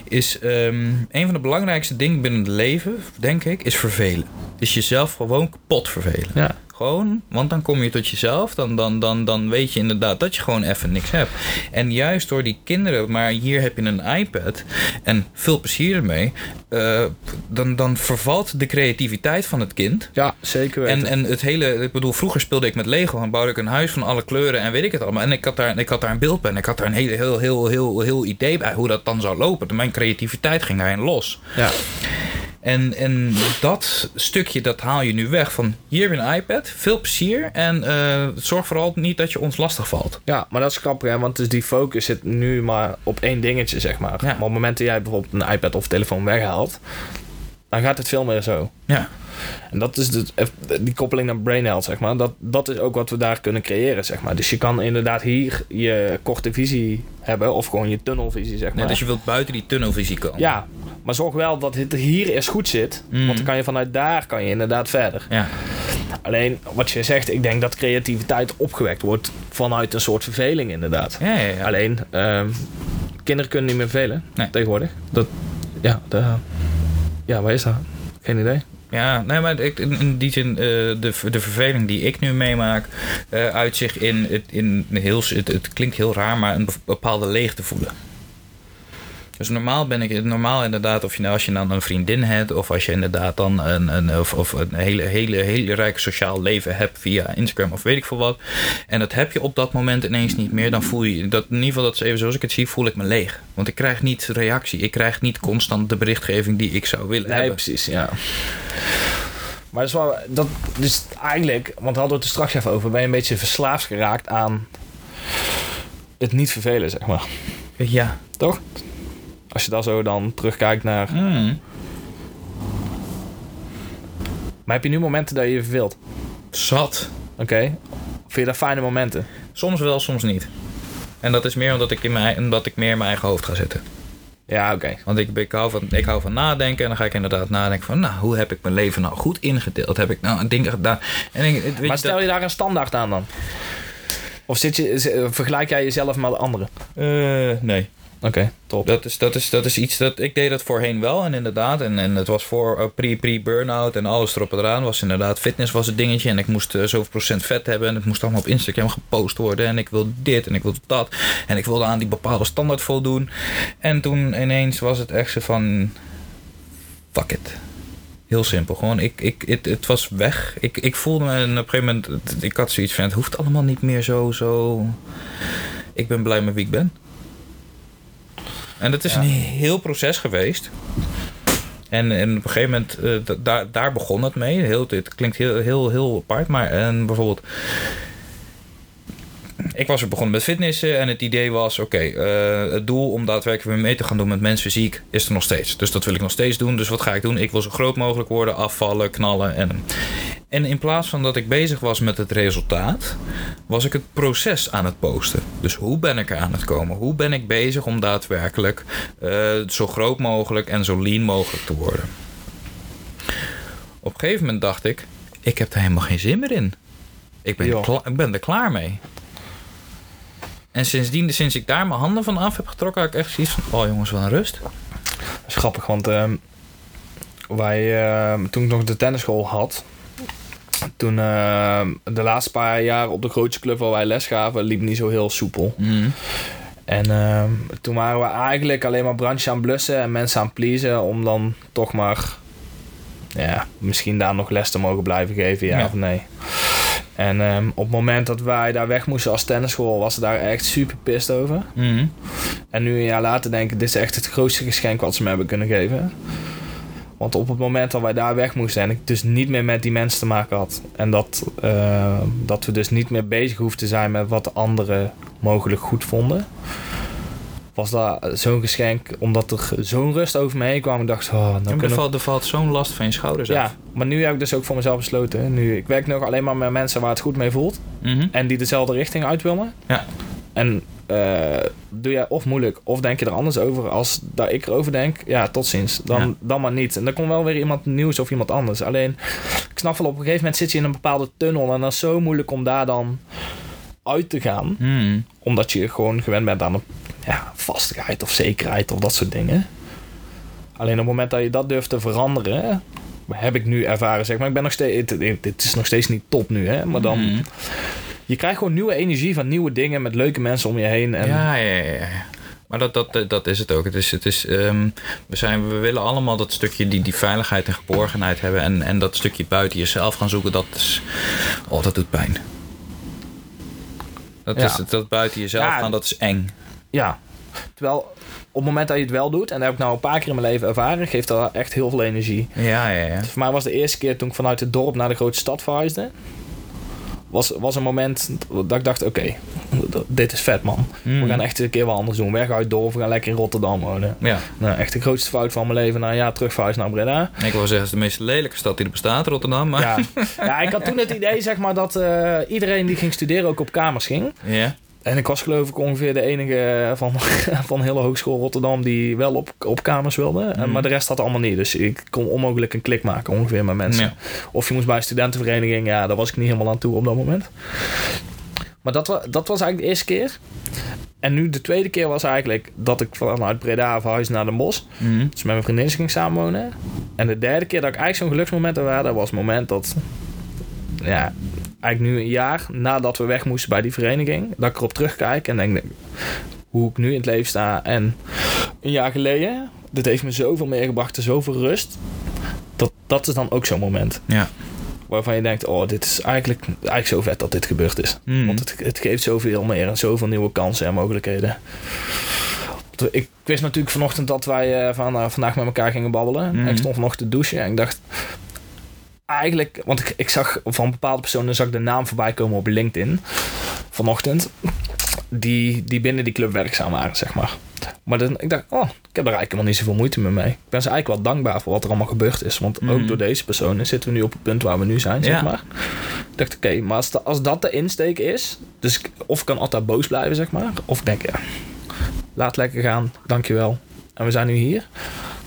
Is um, een van de belangrijkste dingen binnen het leven, denk ik, is vervelen. Is jezelf gewoon kapot vervelen. Ja. Gewoon, want dan kom je tot jezelf. Dan, dan, dan, dan weet je inderdaad dat je gewoon even niks hebt. En juist door die kinderen, maar hier heb je een iPad en veel plezier ermee. Uh, dan, dan vervalt de creativiteit van het kind. Ja, zeker weten. En, en het hele, ik bedoel, vroeger speelde ik met Lego en bouwde ik een huis van alle kleuren en weet ik het allemaal. En ik had daar, ik had daar een beeld bij en ik had daar een hele, heel, heel, heel, heel idee bij hoe dat dan zou lopen. Mijn creativiteit ging daarin los. Ja. En, en dat stukje, dat haal je nu weg. Van hier heb je een iPad, veel plezier. En uh, zorg vooral niet dat je ons lastig valt. Ja, maar dat is grappig, hè? Want dus die focus zit nu maar op één dingetje, zeg maar. Ja. Maar op het moment dat jij bijvoorbeeld een iPad of telefoon weghaalt, dan gaat het veel meer zo. Ja. En dat is de, die koppeling naar Brain Health, zeg maar. Dat, dat is ook wat we daar kunnen creëren, zeg maar. Dus je kan inderdaad hier je korte visie hebben, of gewoon je tunnelvisie, zeg maar. Nee, dus je wilt buiten die tunnelvisie komen. Ja, maar zorg wel dat het hier eerst goed zit. Mm. Want dan kan je vanuit daar kan je inderdaad verder. Ja. Alleen, wat je zegt, ik denk dat creativiteit opgewekt wordt vanuit een soort verveling, inderdaad. Ja, ja, ja. Alleen, uh, kinderen kunnen niet meer vervelen, nee. tegenwoordig. Dat, ja, de, ja, waar is dat? Geen idee. Ja, nee, maar in die zin, uh, de, de verveling die ik nu meemaak, uh, uit zich in, in heel, het, het klinkt heel raar, maar een bepaalde leegte voelen. Dus normaal ben ik normaal inderdaad, of je nou, als je dan een vriendin hebt, of als je inderdaad dan een, een, of, of een hele, hele, hele rijk sociaal leven hebt via Instagram of weet ik veel wat. En dat heb je op dat moment ineens niet meer. Dan voel je dat in ieder geval, dat is even zoals ik het zie, voel ik me leeg. Want ik krijg niet reactie. Ik krijg niet constant de berichtgeving die ik zou willen nee, hebben. Precies, ja. Maar dat is wel, dat dus eigenlijk, want we hadden het er straks even over, ben je een beetje verslaafd geraakt aan het niet vervelen, zeg maar. Ja. Toch? Als je daar zo dan terugkijkt naar... Mm. Maar heb je nu momenten dat je je verveelt? Zat. Oké. Okay. Vind je dat fijne momenten? Soms wel, soms niet. En dat is meer omdat ik, in mijn, omdat ik meer in mijn eigen hoofd ga zitten. Ja, oké. Okay. Want ik, ik, hou van, ik hou van nadenken. En dan ga ik inderdaad nadenken van... Nou, hoe heb ik mijn leven nou goed ingedeeld? Heb ik nou dingen gedaan? En ik, weet maar stel je dat... daar een standaard aan dan? Of zit je, vergelijk jij jezelf met anderen? Uh, nee. Oké, okay, top. Dat is, dat, is, dat is iets dat... Ik deed dat voorheen wel en inderdaad. En, en het was voor uh, pre, pre-burnout en alles erop en eraan. Was inderdaad, fitness was het dingetje. En ik moest uh, zoveel procent vet hebben. En het moest allemaal op Instagram gepost worden. En ik wilde dit en ik wilde dat. En ik wilde aan die bepaalde standaard voldoen. En toen ineens was het echt zo van... Fuck it. Heel simpel. Gewoon, ik, ik, het, het was weg. Ik, ik voelde me en op een gegeven moment... Ik had zoiets van, het hoeft allemaal niet meer zo, zo... Ik ben blij met wie ik ben. En dat is ja. een heel proces geweest. En, en op een gegeven moment, uh, da, da, daar begon het mee. Heel, het klinkt heel, heel, heel apart, maar en bijvoorbeeld... Ik was er begonnen met fitnessen en het idee was... oké, okay, uh, het doel om daadwerkelijk weer mee te gaan doen met mensfysiek is er nog steeds. Dus dat wil ik nog steeds doen. Dus wat ga ik doen? Ik wil zo groot mogelijk worden, afvallen, knallen. En, en in plaats van dat ik bezig was met het resultaat... was ik het proces aan het posten. Dus hoe ben ik er aan het komen? Hoe ben ik bezig om daadwerkelijk uh, zo groot mogelijk en zo lean mogelijk te worden? Op een gegeven moment dacht ik... ik heb er helemaal geen zin meer in. Ik ben, er, kla- ik ben er klaar mee. En sindsdien, sinds ik daar mijn handen van af heb getrokken... had ik echt zoiets van, oh jongens, wat een rust. Dat is grappig, want uh, wij, uh, toen ik nog de tennisschool had... toen uh, de laatste paar jaar op de grootste club waar wij les gaven... liep niet zo heel soepel. Mm. En uh, toen waren we eigenlijk alleen maar brandjes aan blussen... en mensen aan pleasen om dan toch maar... ja, misschien daar nog les te mogen blijven geven, ja, ja. of nee. En um, op het moment dat wij daar weg moesten als tennisschool... was ze daar echt super pissed over. Mm-hmm. En nu een jaar later denk ik... dit is echt het grootste geschenk wat ze me hebben kunnen geven. Want op het moment dat wij daar weg moesten... en ik dus niet meer met die mensen te maken had... en dat, uh, dat we dus niet meer bezig hoefden te zijn... met wat de anderen mogelijk goed vonden... was dat zo'n geschenk, omdat er zo'n rust over me heen kwam. Ik dacht, oh, nou kunnen... er, valt, er valt zo'n last van je schouders ja, af. Ja, maar nu heb ik dus ook voor mezelf besloten. Nu, ik werk nog alleen maar met mensen waar het goed mee voelt. Mm-hmm. En die dezelfde richting uit willen. Ja. En uh, doe jij of moeilijk, of denk je er anders over als dat ik erover denk. Ja, tot ziens. Dan, ja. dan maar niet. En dan komt wel weer iemand nieuws of iemand anders. Alleen, ik snap wel, op een gegeven moment zit je in een bepaalde tunnel. En dat is zo moeilijk om daar dan uit te gaan. Mm. Omdat je gewoon gewend bent aan een... ja, vastigheid of zekerheid of dat soort dingen. Alleen op het moment dat je dat durft te veranderen... heb ik nu ervaren, zeg maar. Ik ben nog steeds... dit is nog steeds niet top nu, hè. Maar dan... Mm. Je krijgt gewoon nieuwe energie van nieuwe dingen... met leuke mensen om je heen. En... ja, ja, ja, ja. Maar dat, dat, dat is het ook. Het is, het is, um, we, zijn, we willen allemaal dat stukje die, die veiligheid en geborgenheid hebben... En, en dat stukje buiten jezelf gaan zoeken, dat is... oh, dat doet pijn. Dat, ja. is, dat buiten jezelf ja, gaan, dat is eng. Ja, terwijl op het moment dat je het wel doet... en dat heb ik nou een paar keer in mijn leven ervaren... geeft dat echt heel veel energie. Ja, ja, ja. Dus voor mij was de eerste keer toen ik vanuit het dorp... naar de grote stad verhuisde... was, was een moment dat ik dacht... oké, okay, dit is vet, man. Mm. We gaan echt een keer wat anders doen. Weg uit het dorp, we gaan lekker in Rotterdam wonen. Ja. Nou, echt de grootste fout van mijn leven. Nou ja, terug verhuisd naar Breda. Ik wil zeggen, het is de meest lelijke stad die er bestaat, Rotterdam. Maar... ja. ja, ik had toen het idee, zeg maar... dat uh, iedereen die ging studeren ook op kamers ging. Ja. Yeah. En ik was geloof ik ongeveer de enige van, van de hele Hogeschool Rotterdam... die wel op, op kamers wilde. Mm. Maar de rest had allemaal niet. Dus ik kon onmogelijk een klik maken ongeveer met mensen. Ja. Of je moest bij een studentenvereniging. Ja, daar was ik niet helemaal aan toe op dat moment. Maar dat, dat was eigenlijk de eerste keer. En nu de tweede keer was eigenlijk... dat ik vanuit Breda verhuisde naar Den Bosch. Mm. Dus met mijn vriendin ging samenwonen. En de derde keer dat ik eigenlijk zo'n geluksmoment had... dat was het moment dat... ja, eigenlijk nu een jaar nadat we weg moesten bij die vereniging... dat ik erop terugkijk en denk... hoe ik nu in het leven sta... en een jaar geleden. Dit heeft me zoveel meegebracht, zoveel rust. Dat, dat is dan ook zo'n moment. Ja. Waarvan je denkt, oh, dit is eigenlijk, eigenlijk zo vet dat dit gebeurd is. Mm. Want het, het geeft zoveel meer en zoveel nieuwe kansen en mogelijkheden. Ik wist natuurlijk vanochtend dat wij van, uh, vandaag met elkaar gingen babbelen. Mm. Ik stond vanochtend te douchen en ik dacht... Eigenlijk, want ik, ik zag van bepaalde personen zag de naam voorbij komen op LinkedIn vanochtend. Die, die binnen die club werkzaam waren, zeg maar. Maar dan, ik dacht, oh, ik heb er eigenlijk helemaal niet zoveel moeite mee. mee. Ik ben ze eigenlijk wel dankbaar voor wat er allemaal gebeurd is. Want mm. ook door deze personen zitten we nu op het punt waar we nu zijn, zeg ja. maar. Ik dacht, oké, okay, maar als, de, als dat de insteek is... Dus ik, of ik kan altijd boos blijven, zeg maar. Of denk, ja, laat lekker gaan, dankjewel. En we zijn nu hier.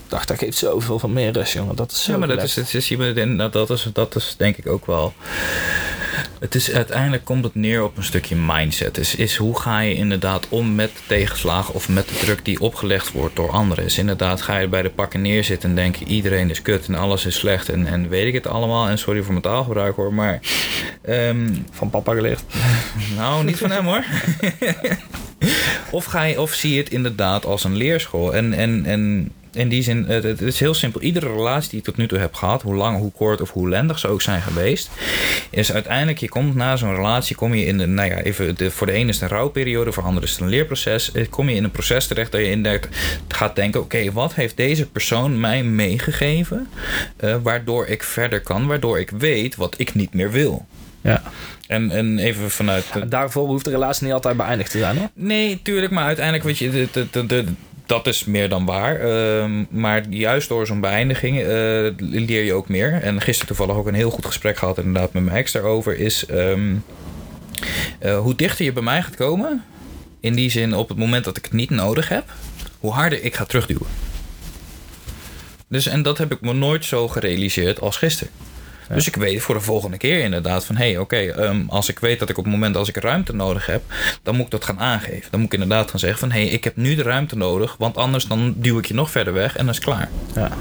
Ik dacht, dat geeft zoveel van meer rust, jongen. Dat is zo ja, maar dat is, dat, is, dat, is, dat is denk ik ook wel... Het is, uiteindelijk komt het neer op een stukje mindset. Dus is hoe ga je inderdaad om met de tegenslagen of met de druk die opgelegd wordt door anderen. Dus inderdaad ga je bij de pakken neerzitten en denk je iedereen is kut en alles is slecht en, en weet ik het allemaal. En sorry voor mijn taalgebruik hoor, maar... Um, van papa geleerd. Nou, niet van hem hoor. of, ga je, of zie je het inderdaad als een leerschool. En... en, en in die zin, het is heel simpel. Iedere relatie die ik tot nu toe heb gehad, hoe lang, hoe kort of hoe lendig ze ook zijn geweest, is uiteindelijk, je komt na zo'n relatie, kom je in de, nou ja, even de, voor de ene is het een rouwperiode, voor de andere is het een leerproces. Kom je in een proces terecht dat je inderdaad gaat denken, oké, okay, wat heeft deze persoon mij meegegeven, uh, waardoor ik verder kan, waardoor ik weet wat ik niet meer wil. Ja. En, en even vanuit... De... Daarvoor hoeft de relatie niet altijd beëindigd te zijn, hoor. Nee, tuurlijk, maar uiteindelijk, weet je, de... de, de, de dat is meer dan waar. Uh, maar juist door zo'n beëindiging uh, leer je ook meer. En gisteren toevallig ook een heel goed gesprek gehad inderdaad met mijn ex daarover. Is um, uh, hoe dichter je bij mij gaat komen. In die zin op het moment dat ik het niet nodig heb. Hoe harder ik ga terugduwen. Dus, en dat heb ik me nooit zo gerealiseerd als gisteren. Ja. Dus ik weet voor de volgende keer inderdaad van... hé, hey, oké, okay, um, als ik weet dat ik op het moment als ik ruimte nodig heb... dan moet ik dat gaan aangeven. Dan moet ik inderdaad gaan zeggen van... hé, hey, ik heb nu de ruimte nodig... want anders dan duw ik je nog verder weg en dan is het klaar. Ja.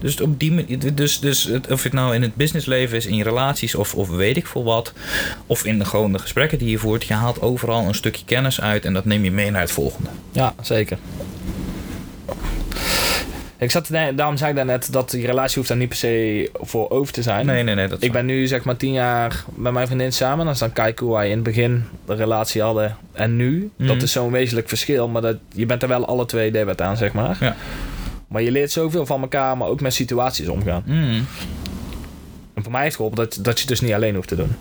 Dus, op die, dus, dus het, of het nou in het businessleven is, in je relaties of, of weet ik veel wat... of in de, gewoon de gesprekken die je voert... je haalt overal een stukje kennis uit... en dat neem je mee naar het volgende. Ja, zeker. Ik zat, nee, daarom zei ik daarnet dat die relatie hoeft daar niet per se voor over te zijn. Nee, nee, nee. Dat ik ben nu zeg maar tien jaar met mijn vriendin samen. Dan dan kijken hoe wij in het begin de relatie hadden en nu. Mm. Dat is zo'n wezenlijk verschil. Maar dat, je bent er wel alle twee debet aan, zeg maar. Ja. Maar je leert zoveel van elkaar, maar ook met situaties omgaan. Mm. En voor mij heeft geholpen dat, dat je het dus niet alleen hoeft te doen.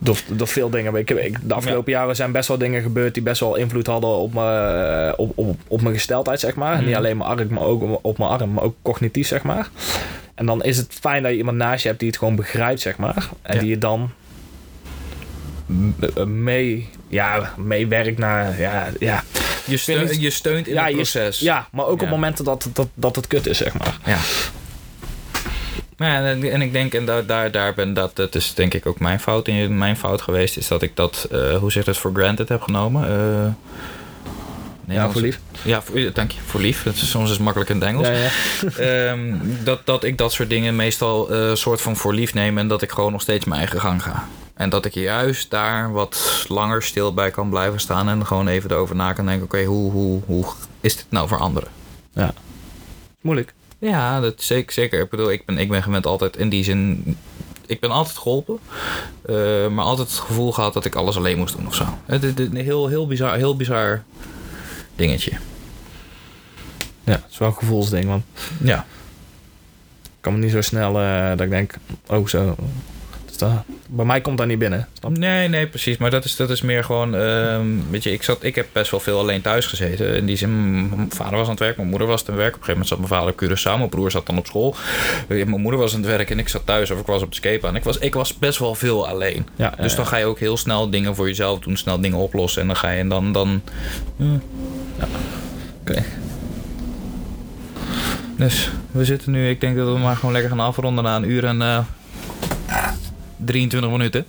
Door, door veel dingen. Ik, ik, de afgelopen ja. jaren zijn best wel dingen gebeurd die best wel invloed hadden op mijn, op, op, op mijn gesteldheid, zeg maar. Mm. Niet alleen mijn arm, maar ook op mijn arm, maar ook cognitief, zeg maar. En dan is het fijn dat je iemand naast je hebt die het gewoon begrijpt, zeg maar. En ja. die je dan mee, ja, meewerkt naar... Ja, ja. Je, steunt, je steunt in ja, het proces. Je, ja, maar ook ja. op momenten dat, dat, dat het kut is, zeg maar. Ja. Ja, en ik denk, en daar, daar, daar ben dat, dat is denk ik ook mijn fout. En mijn fout geweest is dat ik dat, uh, hoe zeg je dat, voor granted heb genomen. Uh, nee, ja, voor lief. Ja, voor, dank je, voor lief. Dat is, soms is het makkelijk in het Engels. Ja, ja. um, dat, dat ik dat soort dingen meestal uh, soort van voor lief neem en dat ik gewoon nog steeds mijn eigen gang ga. En dat ik juist daar wat langer stil bij kan blijven staan en gewoon even erover na kan denken, oké, okay, hoe, hoe, hoe is dit nou voor anderen? Ja, moeilijk. Ja, dat zeker, zeker. Ik bedoel, ik ben, ik ben gewend altijd in die zin... Ik ben altijd geholpen, uh, maar altijd het gevoel gehad dat ik alles alleen moest doen of zo. Het is een heel, heel, bizar, heel bizar dingetje. Ja, het is wel een gevoelsding, want... Ja. Ik kan me niet zo snel uh, dat ik denk, oh zo... Dat, bij mij komt dat niet binnen. Snap? Nee, nee, precies. Maar dat is, dat is meer gewoon... Uh, weet je, ik, zat, ik heb best wel veel alleen thuis gezeten. In die zin, mijn vader was aan het werk, mijn moeder was aan het werk. Op een gegeven moment zat mijn vader op Curaçao, mijn broer zat dan op school. Mijn moeder was aan het werk en ik zat thuis of ik was op de skatebaan. Ik was, ik was best wel veel alleen. Ja, dus dan ga je ook heel snel dingen voor jezelf doen, snel dingen oplossen. En dan ga je en dan... dan uh. ja. Oké. Okay. Dus we zitten nu... Ik denk dat we maar gewoon lekker gaan afronden na een uur en... Uh, drieëntwintig minuten.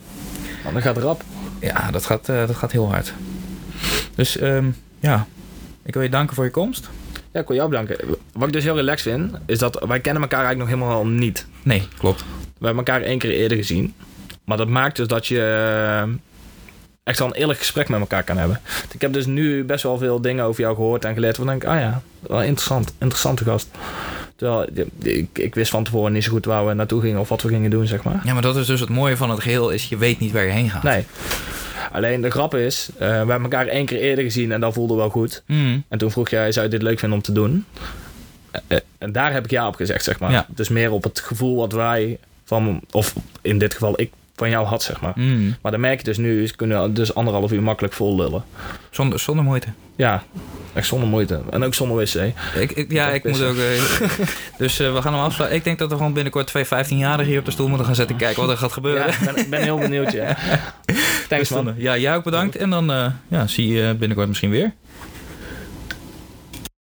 Oh, dat gaat rap. Ja, dat gaat, uh, dat gaat heel hard. Dus um, ja, ik wil je danken voor je komst. Ja, ik wil jou bedanken. Wat ik dus heel relaxed vind, is dat wij kennen elkaar eigenlijk nog helemaal niet. Nee, klopt. We hebben elkaar één keer eerder gezien. Maar dat maakt dus dat je... echt wel een eerlijk gesprek met elkaar kan hebben. Ik heb dus nu best wel veel dingen over jou gehoord en geleerd. Waarvan ik denk, ah ja, wel interessant. Interessante gast. Terwijl ik, ik wist van tevoren niet zo goed waar we naartoe gingen of wat we gingen doen, zeg maar. Ja, maar dat is dus het mooie van het geheel, is je weet niet waar je heen gaat. Nee. Alleen de grap is, uh, we hebben elkaar één keer eerder gezien en dat voelde wel goed. Mm. En toen vroeg jij, zou je dit leuk vinden om te doen? Uh, en daar heb ik ja op gezegd, zeg maar. Ja. Dus meer op het gevoel wat wij van, of in dit geval ik, van jou had, zeg maar. Mm. Maar dan merk je dus nu, ze kunnen dus anderhalf uur makkelijk vol lullen. Zonder, zonder moeite. Ja, echt zonder moeite. En ook zonder wc. Ik, ik, ja, ik moet ook... Uh, dus uh, we gaan hem afsluiten. Ik denk dat we gewoon binnenkort twee vijftienjarigen hier op de stoel moeten gaan zitten. Kijken wat er gaat gebeuren. Ik ja, ben, ben heel benieuwd, ja. Thanks, man. Ja, jij ook bedankt. En dan uh, ja, zie je binnenkort misschien weer.